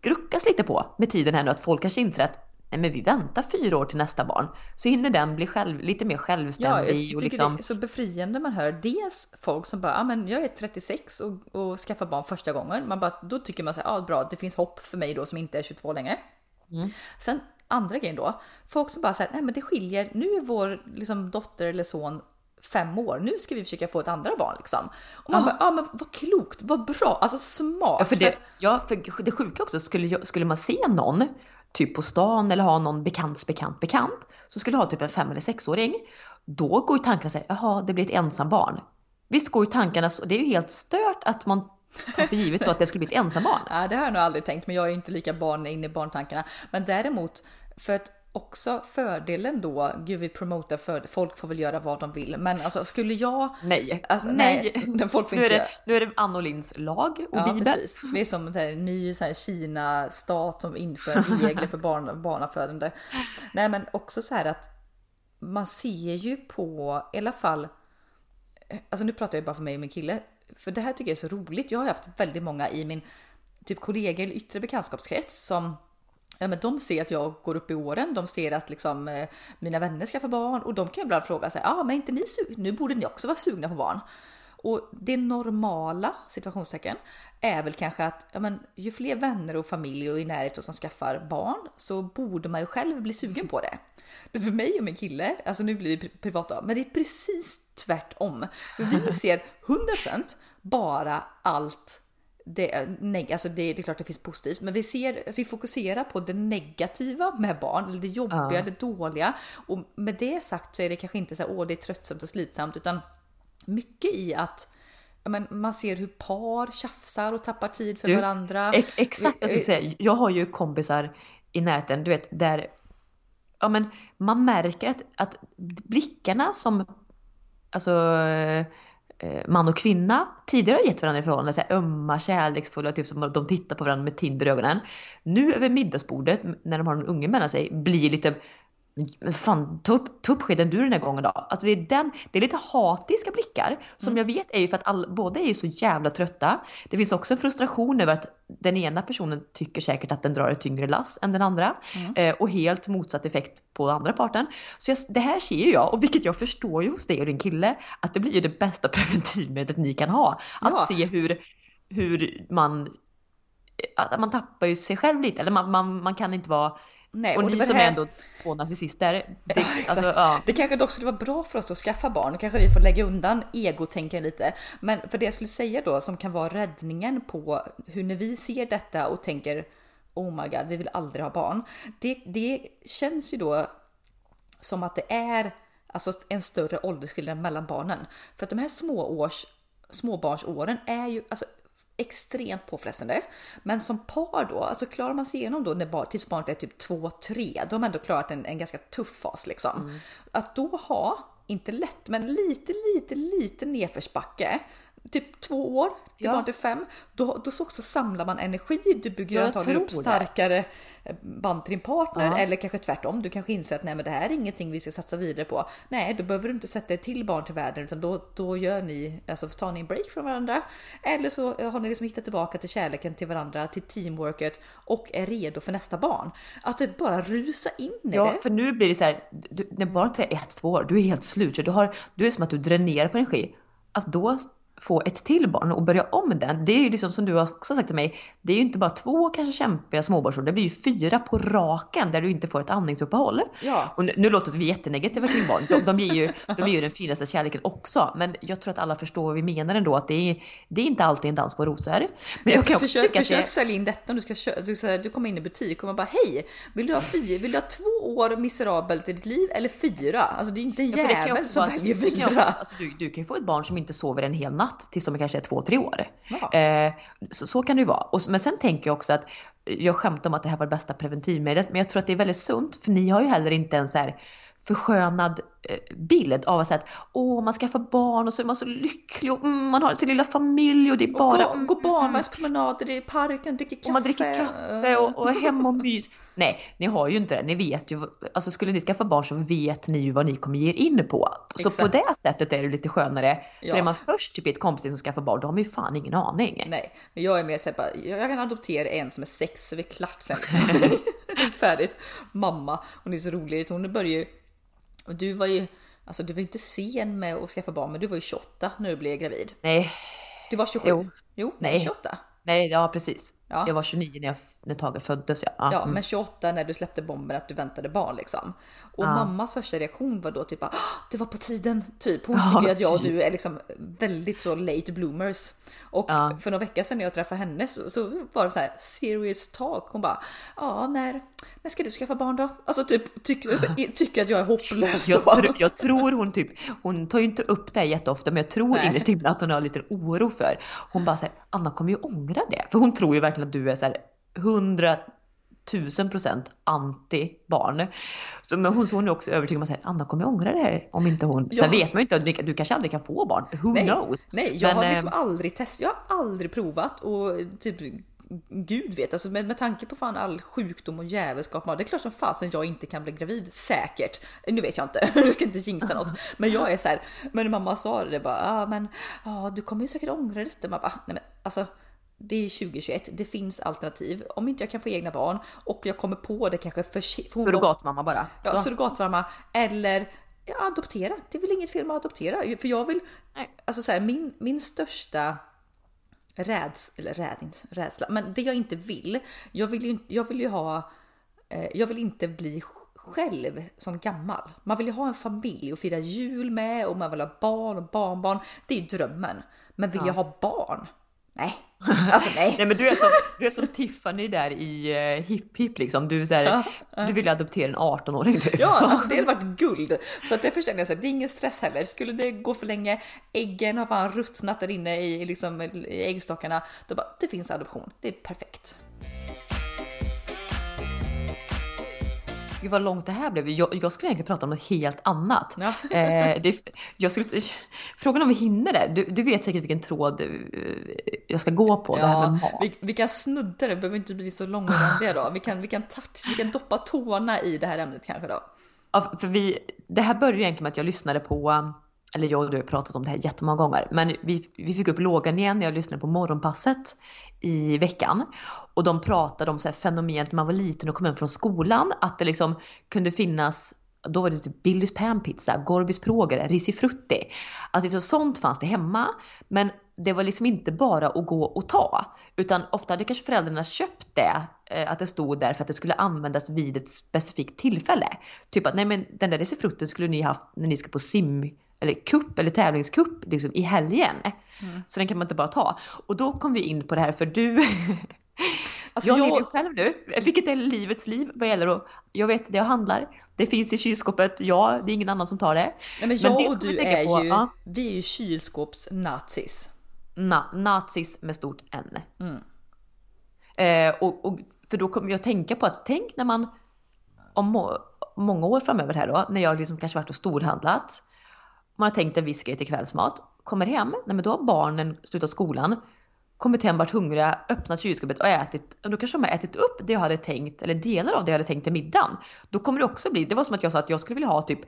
ruckas lite på med tiden här nu, att folk kanske inser att nej, men vi väntar 4 år till nästa barn, så hinner den bli lite mer självständig. Ja, och liksom... det är så befriande man hör dels folk som bara, ah, men jag är 36 och skaffar barn första gången, man bara, då tycker man såhär, ah, bra, det finns hopp för mig då som inte är 22 längre. Sen andra grejen då, folk som bara såhär, nej men det skiljer, nu är vår liksom, dotter eller son 5 år, nu ska vi försöka få ett andra barn liksom. Och man bara, ja men vad klokt, vad bra, alltså smart. Ja, för det sjuka också, skulle man se någon typ på stan eller ha någon bekant så skulle ha typ en 5- eller 6-åring, då går ju tankarna så här, jaha, det blir ett ensam barn. Visst går ju tankarna så, det är ju helt stört att man tar för givet då att det skulle bli ett ensam barn. Ja, det har jag nog aldrig tänkt, men jag är ju inte lika barn inne i barntankarna. Men däremot, för att också fördelen då, gud vi promotar för folk får väl göra vad de vill, men alltså skulle jag... Nej, folk får inte göra. Nu är det Ann och Linds lag och ja, Bibeln. Precis. Det är som en ny så här, Kina-stat som inför regler för barnafödande. Nej, men också så här att man ser ju på, i alla fall, alltså nu pratar jag bara för mig och min kille, för det här tycker jag är så roligt. Jag har haft väldigt många i min typ kollega eller yttre bekantskapskrets som ja, men de ser att jag går upp i åren, de ser att liksom, mina vänner ska få barn, och de kan ju ibland fråga sig, ja ah, men inte ni nu borde ni också vara sugna på barn. Och det normala situationstecken är väl kanske att ja, men, ju fler vänner och familj och i närhet och som skaffar barn så borde man ju själv bli sugen på det. För mig och min kille, alltså nu blir det privata, men det är precis tvärtom. För vi ser 100% bara allt. Alltså det är klart det finns positivt, men vi fokuserar på det negativa med barn, eller det jobbiga, det dåliga, och med det sagt så är det kanske inte så här, åh det är tröttsamt och slitsamt, utan mycket i att ja, men man ser hur par tjafsar och tappar tid för varandra. Exakt, jag skulle säga, jag har ju kompisar i närheten, du vet, där ja, men man märker att blickarna som alltså man och kvinna tidigare har gett varandra i förhållande så här ömma, kärleksfulla typ som de tittar på varandra med tinder i ögonen. Nu över middagsbordet när de har en unge mellan sig blir lite fan, ta upp skeden du den här gången då. Alltså det är lite hatiska blickar som jag vet är ju för att båda är ju så jävla trötta. Det finns också en frustration över att den ena personen tycker säkert att den drar ett tyngre lass än den andra. Och helt motsatt effekt på andra parten. Så det här ser ju jag, och vilket jag förstår ju hos dig och din kille, att det blir ju det bästa preventivmedlet ni kan ha. Att se hur man, att man tappar ju sig själv lite. Eller man kan inte vara... Nej, och ni som är ändå 2 narcissister. Det kanske dock skulle vara bra för oss att skaffa barn. Och kanske vi får lägga undan egotänken lite. Men för det jag skulle säga då, som kan vara räddningen på hur när vi ser detta och tänker oh my god, vi vill aldrig ha barn. Det känns ju då som att det är alltså en större åldersskillnad mellan barnen. För att de här småbarnsåren är ju... Alltså, extremt påfrestande. Men som par då, alltså klarar man sig igenom då när tills barnet är typ 2-3, då har man ändå klarat en ganska tuff fas liksom. Mm. Att då ha, inte lätt, men lite nedförsbacke, typ 2 år, till barn till 5, då också samlar man energi, du bygger antagligen upp starkare band till din partner, eller kanske tvärtom, du kanske inser att nej, men det här är ingenting vi ska satsa vidare på. Nej, då behöver du inte sätta ett till barn till världen, utan då gör ni, alltså tar ni en break från varandra, eller så har ni liksom hittat tillbaka till kärleken till varandra, till teamworket, och är redo för nästa barn. Att det bara rusa in i det. Ja, för nu blir det så här, när barnet är 1-2 år, du är helt slut, du är som att du dränerar på energi. Att då få ett till barn och börja om den, det är ju liksom som du har också sagt till mig, det är ju inte bara 2 kanske kämpiga småbarnsår, det blir ju 4 på raken där du inte får ett andningsuppehåll. Ja. Och nu låter vi jättenegativa till barn, de är ju den finaste kärleken också, men jag tror att alla förstår vad vi menar ändå, att det är inte alltid en dans på rosor. Men jag kan försöka, försök sälja in detta om du kommer in i butik och man bara, hej, vill du ha 2 år miserabelt i ditt liv eller 4? Alltså det är inte en jävel som väljer 4. Alltså, du kan ju få ett barn som inte sover en hel natt tills de kanske är 2-3 år. Ja. Så kan det ju vara. Men sen tänker jag också att jag skämtar om att det här var det bästa preventivmedlet, men jag tror att det är väldigt sunt, för ni har ju heller inte en så här förskönad bild av att man ska få barn och så är man så lycklig och man har sin lilla familj och det är bara... Och gå barnvagnspromenader i parken, dricker kaffe. Och man dricker kaffe och är hemma och mys. Nej, ni har ju inte det. Ni vet ju, alltså skulle ni skaffa barn så vet ni ju vad ni kommer ge er in på. Så exakt. På det sättet är det lite skönare. Ja. För är man först typ ett kompis som skaffar barn, då har man ju fan ingen aning. Nej, men jag är mer så här, jag kan adoptera en som är 6 så vi är klart sen. Färdigt. Mamma, hon är så rolig. Hon börjar ju... Och du var ju, alltså du var inte sen med att skaffa barn, men du var ju 28 när du blev gravid. Nej. Du var 27? Jo, nej. 28? Nej, ja precis. Ja. Jag var 29 när Tage föddes. Ja, men 28 när du släppte bomben att du väntade barn liksom. Och mammas första reaktion var då typ, det var på tiden, typ. Hon tycker att jag och du är liksom väldigt så late bloomers. Och för några veckor sedan när jag träffade henne så var det så här serious talk. Hon bara, när ska du skaffa barn då? Alltså typ, tycker att jag är hopplös. Jag tror hon tar ju inte upp det jätteofta, men jag tror innerst inne att hon har lite oro för. Hon bara så här, Anna kommer ju ångra det. För hon tror ju verkligen att du är så här 100 000% anti-barn. Så, men hon är också övertygad om att säga, Anna kommer ångra det här om inte hon... Ja. Sen vet man ju inte, du kanske aldrig kan få barn. Who knows? Nej, jag har liksom aldrig testat. Jag har aldrig provat och typ... Gud vet, alltså med tanke på fan all sjukdom och jävelskap, det är klart som fasen jag inte kan bli gravid, säkert. Nu vet jag inte, nu ska inte jinxa något. Men jag är så här, men mamma sa det bara, du kommer ju säkert ångra detta. Man bara, nej men alltså... Det är 2021, det finns alternativ. Om inte jag kan få egna barn och jag kommer på det kanske för surrogatmamma bara. Ja, surrogatmamma eller adoptera. Det är väl inget fel med att adoptera, för jag vill alltså så här, min största rädsla, men det jag inte vill. Jag vill inte bli själv som gammal. Man vill ju ha en familj och fira jul med och man vill ha barn och barnbarn. Det är drömmen. Men vill jag ha barn? Nej. Alltså, nej. Nej, men du är som Tiffany där i Hipp Hipp liksom. Du, du vill adoptera en 18-åring typ. Ja, alltså, det har varit guld. Så att det förstår jag, det är ingen stress heller. Skulle det gå för länge, äggen har fan rutsnat där inne i äggstockarna, då bara, det finns adoption, det är perfekt. Gud vad långt det här blev. Jag skulle egentligen prata om något helt annat. Ja. Frågan om vi hinner det. Du vet säkert vilken tråd jag ska gå på. Ja, det här med mat. Vi kan snudda det. Behöver inte bli så långrandiga då. Vi kan doppa tårna i det här ämnet kanske då. Ja, för det här började egentligen med att jag lyssnade på... Eller jag och du har pratat om det här jättemånga gånger. Men vi fick upp lågan igen när jag lyssnade på morgonpasset i veckan. Och de pratade om så här fenomenet när man var liten och kom hem från skolan. Att det liksom kunde finnas, då var det typ Billys panpizza, Gorbis prågare, risifrutti. Att liksom sånt fanns det hemma. Men det var liksom inte bara att gå och ta. Utan ofta hade kanske föräldrarna köpt det. Att det stod där för att det skulle användas vid ett specifikt tillfälle. Typ att nej, men den där risifrutten skulle ni haft när ni ska på kupp eller tävlingskupp liksom, i helgen. Så den kan man inte bara ta. Och då kom vi in på det här, för du alltså jag lever själv nu, vilket är livets liv vad gäller då. Jag vet det jag handlar, det finns i kylskåpet, det är ingen annan som tar det. Nej, men jag och du är ju vi är ju kylskåpsnazis. nazis med stort N. Mm. Och för då kommer jag tänka på att tänk när man om många år framöver här då, när jag liksom kanske varit och storhandlat, man har tänkt en viss grej till kvällsmat, kommer hem, nej men då har barnen slutat skolan, kommit hem, varit hungriga, öppnat kylskåpet och ätit, och då kanske de har ätit upp det jag hade tänkt, eller delar av det jag hade tänkt till middagen. Då kommer det också bli, det var som att jag sa att jag skulle vilja ha typ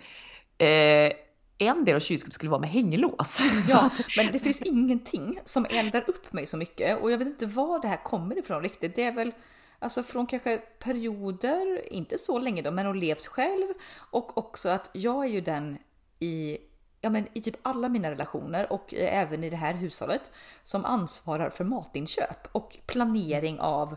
en del av kylskåpet skulle vara med hänglås. Ja, men det finns ingenting som ändrar upp mig så mycket, och jag vet inte var det här kommer ifrån riktigt. Det är väl alltså från kanske perioder, inte så länge då, men att levt själv, och också att jag är ju den i, ja, men i typ alla mina relationer och även i det här hushållet som ansvarar för matinköp och planering av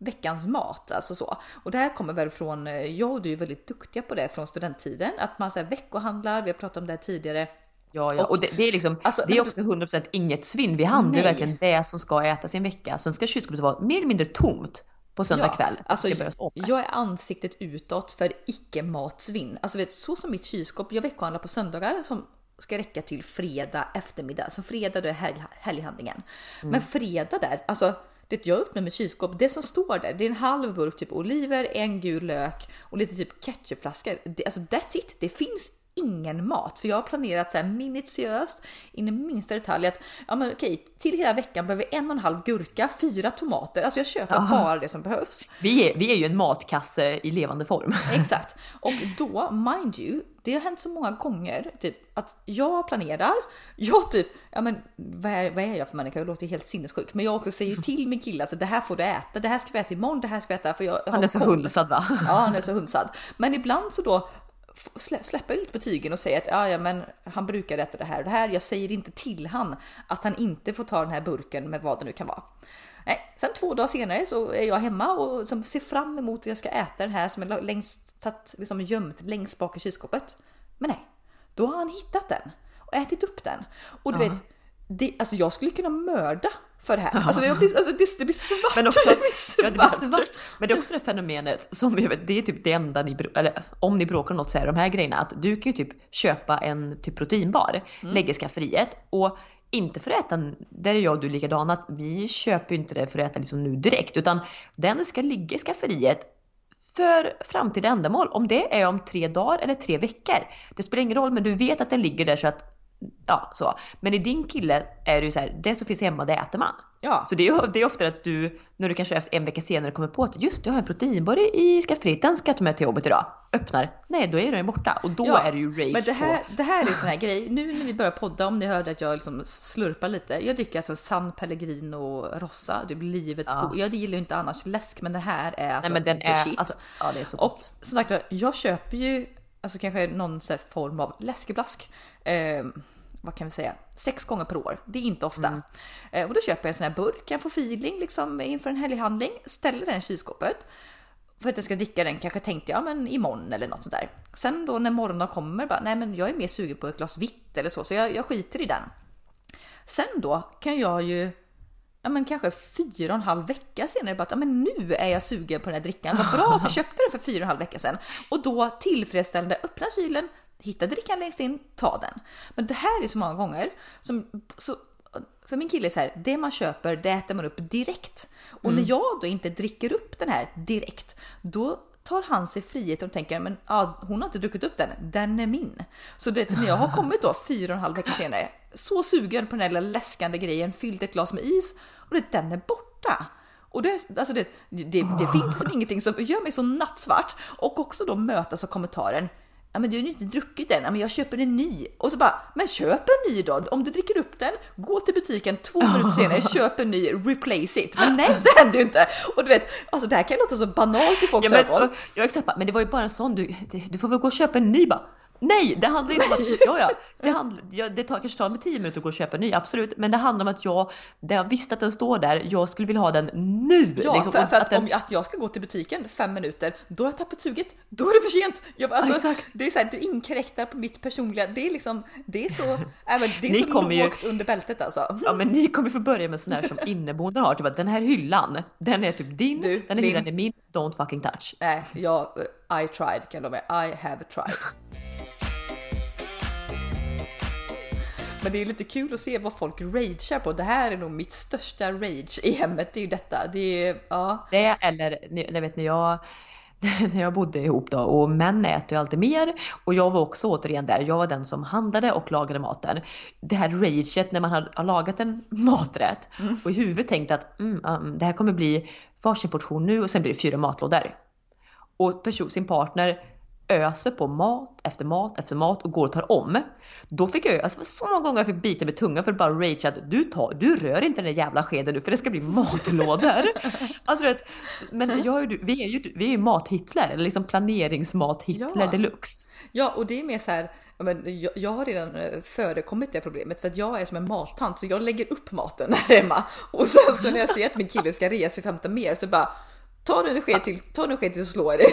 veckans mat, alltså så. Och det här kommer väl från, jag och du är väldigt duktiga på det från studenttiden, att man så här veckohandlar, vi har pratat om det här tidigare. Ja. Och det är liksom, alltså, det är också 100% inget svinn vi handlar, verkligen det som ska ätas i en vecka. Sen ska kylskåpet vara mer eller mindre tomt på söndag kväll. Alltså, jag är ansiktet utåt för icke-matsvinn. Alltså vet, så som mitt kylskåp, jag veckohandlar på söndagar som ska räcka till fredag eftermiddag. Så fredag då är helghandlingen. Mm. Men fredag där, alltså det jag öppnar med kylskåp, det som står där, det är en halv burk typ oliver, en gul lök och lite typ ketchupflaskor. Det, alltså that's it, det finns ingen mat. För jag har planerat så här minutiöst in i minsta detalj att ja, men okej, till hela veckan behöver 1,5 gurka, 4 tomater. Alltså jag köper bara det som behövs. Vi är ju en matkasse i levande form. Exakt. Och då, mind you, det har hänt så många gånger typ, att jag planerar, jag typ, ja men vad är jag för människa? Jag låter helt sinnessjuk, men jag också säger till min kille att det här får du äta, det här ska vi äta imorgon, det här ska vi äta, för jag han är så hundsad, va? Ja, han är så hundsad. Men ibland så då släpper lite på tygen och säger att ja, men han brukar äta det här och det här. Jag säger inte till han att han inte får ta den här burken med vad det nu kan vara. Nej, sen 2 dagar senare så är jag hemma och som ser fram emot att jag ska äta den här som är längst, tatt, liksom gömt längst bak i kylskåpet. Men nej, då har han hittat den och ätit upp den. Och du vet, det, alltså jag skulle kunna mörda för det här. Alltså det blir svart. Men också, det blir svart. Men det är också det fenomenet som det är typ det enda ni, eller om ni bråkar något så är de här grejerna att du kan ju typ köpa en typ proteinbar, lägga i skafferiet och inte för att äta, där är jag och du likadana, att vi köper ju inte det för att äta liksom nu direkt, utan den ska ligga i skafferiet för framtida ändamål. Om det är om 3 dagar eller 3 veckor, det spelar ingen roll, men du vet att den ligger där så att ja, så. Men i din kille är det ju så här, det som finns hemma, det äter man. Ja. Så det är ofta att du, när du kanske efter en vecka senare kommer på att just jag har en proteinbar i skafferiet, den ska jag ta med till jobbet idag. Öppnar, nej då är den borta. Och då är det ju rage. Men det här är ju sån här grej, nu när vi börjar podda, om ni hörde att jag liksom slurpar lite. Jag dricker alltså San Pellegrino rossa, det blir livets god. Jag gillar ju inte annars läsk, men det här är alltså, nej, men den är, shit. Alltså, ja, det är så gott. Och som sagt, jag köper ju alltså kanske någon så här form av läskeblask. Vad kan vi säga? 6 gånger per år. Det är inte ofta. Och då köper jag en sån här burk. Jag får feeling liksom inför en helghandling. Ställer den i kylskåpet. För att jag ska dricka den kanske tänkte jag men imorgon eller något sådär. Sen då när morgonen kommer bara, nej men jag är mer sugen på ett glas vitt eller så. Så jag skiter i den. Sen då kan jag ju men kanske 4,5 vecka senare bara att men nu är jag sugen på den här drickan. Vad bra att jag köpte den för 4,5 vecka sedan. Och då tillfredsställande öppna kylen, hitta drickan längst in, ta den. Men det här är så många gånger som, så, för min kille är så här, det man köper det äter man upp direkt. Och när jag då inte dricker upp den här direkt, då tar han sig frihet och tänker men hon har inte druckit upp den är min. Så det, när jag har kommit då 4,5 vecka senare, så sugen på den här lilla läskande grejen, fyllt ett glas med is och den är borta. Och det finns som ingenting som gör mig så nattsvart. Och också då mötas av kommentaren, ja men du har ju inte druckit den, ja, men jag köper en ny. Och så bara, men köp en ny då. Om du dricker upp den, gå till butiken 2 minuter senare, köp en ny, replace it. Men nej, det händer ju inte. Och du vet, alltså det här kan låta så banalt i folks ögon. Ja, exakt, men det var ju bara en sån, du får väl gå och köpa en ny bara. Nej, det handlar inte om att det kanske tar mig 10 minuter att gå och köpa en ny, absolut. Men det handlar om att jag visste att den står där, jag skulle vilja ha den nu. Ja, liksom, för att den, att jag ska gå till butiken 5 minuter, då har jag tappat suget, då är det för sent. Det är så här, du inkräktar på mitt personliga, det är liksom, det är så, det är så lågt under bältet alltså. Ja, men ni kommer få börja med sån här som inneboende har, typ att den här hyllan, den är typ din, den här hyllan är min, don't fucking touch. Nej, I tried, kan jag med, I have tried. Men det är lite kul att se vad folk ragear på. Det här är nog mitt största rage i hemmet. Det är ju detta. Det är, ja. Det är, eller jag vet när jag bodde ihop då, och män äter ju alltid mer, och jag var också återigen där, jag var den som handlade och lagade maten. Det här rageet när man har lagat en maträtt och i huvudet tänkt att det här kommer bli varsin portion nu och sen blir det 4 matlådor. Och sin partner öser på mat efter mat efter mat och går och tar om. Då fick jag, alltså så många gånger jag fick bita med tungan för att bara rage att du rör inte den där jävla skeden nu för det ska bli matlådor. Alltså vet, men vi är ju mathitler, eller liksom planeringsmathitler deluxe. Ja, och det är mer så här, jag har redan förekommit det problemet för att jag är som en mattant, så jag lägger upp maten här hemma och sen så när jag ser att min kille ska resa 15 mer så bara Ta en sked till och slå i dig.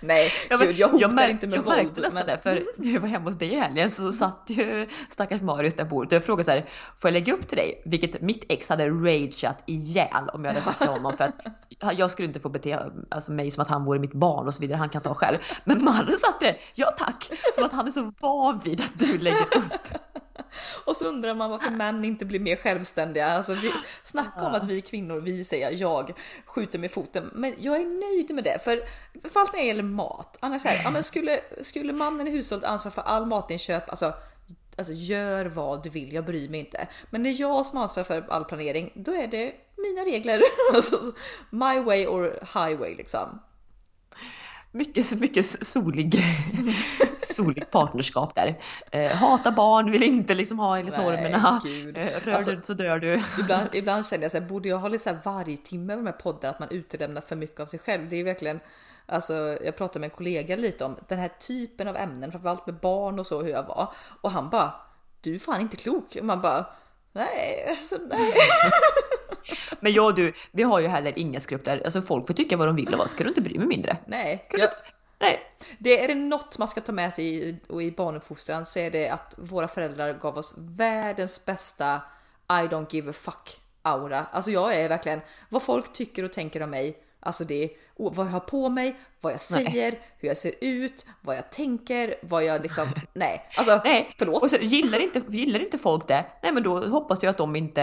Nej, gud, jag märkte nästan men... det. För jag var hemma hos dig i helgen, så satt ju stackars Marius där bordet. Jag frågade så här, får jag lägga upp till dig? Vilket mitt ex hade rageat ihjäl om jag hade sagt till honom. För att jag skulle inte få bete mig som att han vore mitt barn och så vidare. Han kan ta själv. Men mannen satt där, ja tack. Som att han är så van vid att du lägger upp. Och så undrar man varför män inte blir mer självständiga. Alltså vi snackar om att vi kvinnor, vi säger jag skjuter med foten. Men jag är nöjd med det. För allt när det gäller mat. Annars här, ja, men skulle mannen i hushållet ansvara för all matinköp, alltså gör vad du vill, jag bryr mig inte. Men det är jag som ansvarar för all planering. Då är det mina regler. Alltså, my way or highway liksom. Mycket solig partnerskap där. Hata barn, vill inte liksom ha enligt normerna. Rör du så dör du. Ibland känner jag så här, borde jag ha lite så här varje timme med poddar att man utelämnar för mycket av sig själv. Det är verkligen, alltså jag pratade med en kollega lite om den här typen av ämnen, framförallt med barn och så, hur jag var. Och han bara, du är fan inte klok. Och man bara, nej. Men jag och du, vi har ju heller inga skrupler. Alltså folk får tycka vad de vill och vad ska du inte bry mig mindre. Nej. Nej. Det är det något man ska ta med sig i barnuppfostran, så är det att våra föräldrar gav oss världens bästa I don't give a fuck aura. Alltså jag är verkligen, vad folk tycker och tänker om mig, alltså det är vad jag har på mig, vad jag säger, hur jag ser ut, vad jag tänker, vad jag liksom, förlåt. Och så gillar inte folk det, nej men då hoppas jag att de inte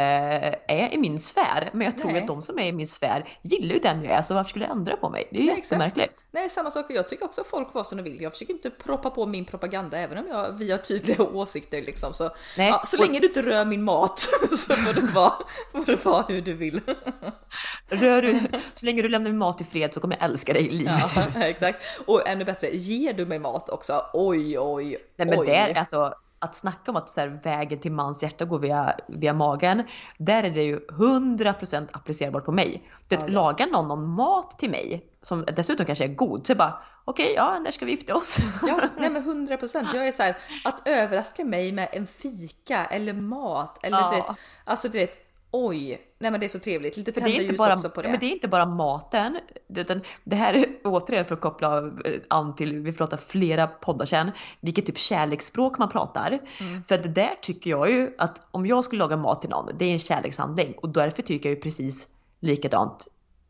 är i min sfär, men jag tror att de som är i min sfär gillar ju den jag är, så varför skulle jag ändra på mig? Det är ju jättemärkligt. Nej, samma sak, jag tycker också folk vad som de vill, jag försöker inte proppa på min propaganda även om vi har tydliga åsikter liksom, så, ja, så länge du inte rör min mat så får det vara hur du vill. Så länge du lämnar min mat i fred så kommer jag älska dig i livet. Ja, exakt. Och ännu bättre, ger du mig mat också? Oj. Nej, men det är alltså, att snacka om att så här, vägen till mans hjärta går via magen, där är det ju 100% applicerbart på mig. Du vet, lagar någon mat till mig som dessutom kanske är god, så jag bara när ska vi gifta oss? Ja, nej men 100%. Jag är så här, att överraska mig med en fika eller mat eller du vet, oj, nej men det är så trevligt. Lite tända ljus också på det. Men det är inte bara maten, utan det här är återigen för att koppla an till, vi pratade flera poddar sedan, vilket typ kärleksspråk man pratar. För det där tycker jag ju att om jag skulle laga mat till någon, det är en kärlekshandling. Och därför tycker jag ju precis likadant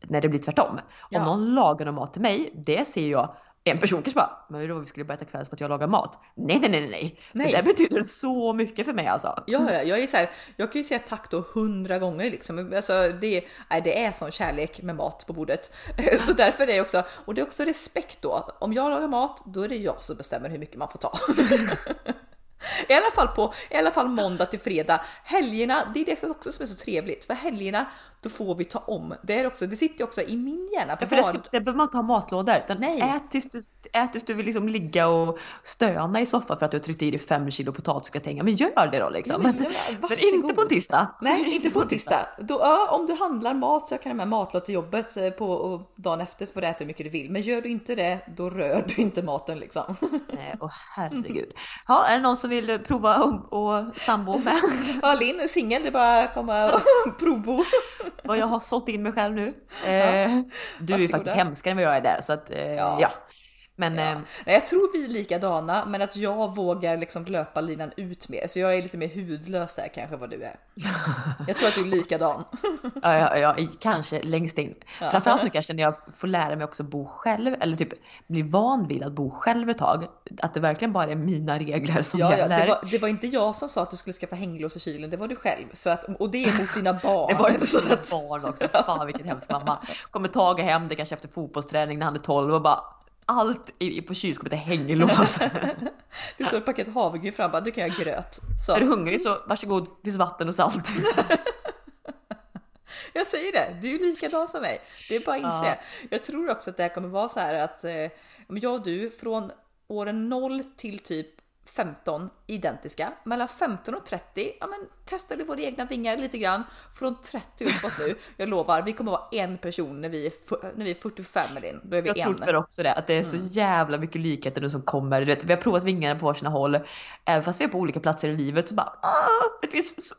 när det blir tvärtom. Om någon lagar någon mat till mig, det ser jag. En person kanske bara, men då vi skulle börja äta kvälls på att jag lagar mat. Nej. Det där betyder så mycket för mig alltså. Ja, jag är så här, jag kan ju säga tack då 100 gånger liksom. Alltså det är sån kärlek med mat på bordet. Så därför är det också, och det är också respekt då. Om jag lagar mat, då är det jag som bestämmer hur mycket man får ta. I alla fall måndag till fredag. Helgerna, det är det också som är så trevligt. För helgerna, då får vi ta om. Det sitter också i min hjärna. På det behöver man inte ha matlådor. Ät tills du vill liksom ligga och stöna i soffan för att du har tryckt i dig 5 kilo potatisgratäng. Men gör det då liksom. Men inte på en tisdag. Nej, inte på en tisdag. Om du handlar mat så kan du med matlådor till jobbet och dagen efter så får du äta hur mycket du vill. Men gör du inte det, då rör du inte maten liksom. Nej, åh herregud. Ja, är det någon som vill prova och sambo med? Ja, Linn, singel, det är bara att komma och provbo. Vad jag har sått in mig själv nu. Du är ju faktiskt hemskare än vad jag är där. Så att, ja. Men, ja. Jag tror vi är likadana, men att jag vågar liksom löpa linan ut mer. Så jag är lite mer hudlös där kanske vad du är. Jag tror att du är likadan. Ja, kanske längst in. Ja. Framförallt nu kanske när jag får lära mig också bo själv. Eller typ bli van vid att bo själv ett tag. Att det verkligen bara är mina regler som gäller. Det var inte jag som sa att du skulle skaffa hänglås i kylen. Det var du själv. Så att, och det är mot dina barn. Det var ju mot dina barn också. Fan vilken hemsk mamma. Kommer ta hem det kanske efter fotbollsträning när han är 12 och bara... Allt på kylskåpet är hänglås. Det står ett paket havregryn fram. Bara, du kan jag gröt. Så. Är du hungrig så varsågod, det finns vatten och salt. Jag säger det, du är likadan som mig. Det är bara att inse. Ja. Jag tror också att det här kommer vara så här att jag och du från åren 0 till typ 15 identiska. Mellan 15 och 30 testade våra egna vingar lite grann. Från 30 uppåt nu. Jag lovar, vi kommer vara en person när vi är 45 eller in. Då är vi jag tror också det, att det är så jävla mycket likheter nu som kommer. Du vet, vi har provat vingarna på sina håll. Även fast vi är på olika platser i livet så bara, det finns så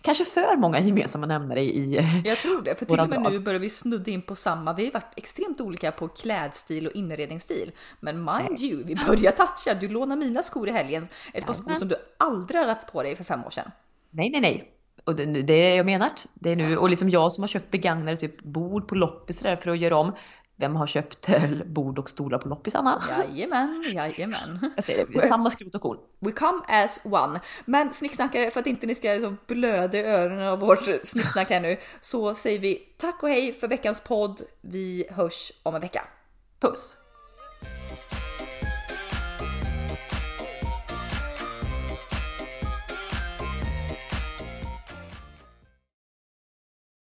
kanske för många gemensamma nämnare i. Jag tror det, för till och med nu börjar vi snudda in på samma. Vi har varit extremt olika på klädstil och inredningsstil. Men mind you, vi börjar toucha. Du lånar mina skor i helgen. Ett par skor som du aldrig hade haft på dig för 5 år sedan. Nej. Och det är jag menat. Det är nu, och liksom jag som har köpt begagnade typ bord på loppis där för att göra om. Vem har köpt bord och stolar på loppis, Anna? Jajamän. Jag säger det, samma skrot och korn. We come as one. Men snicksnackare, för att inte ni ska liksom blöda öronen av vårt snicksnack här nu, så säger vi tack och hej för veckans podd. Vi hörs om en vecka. Puss!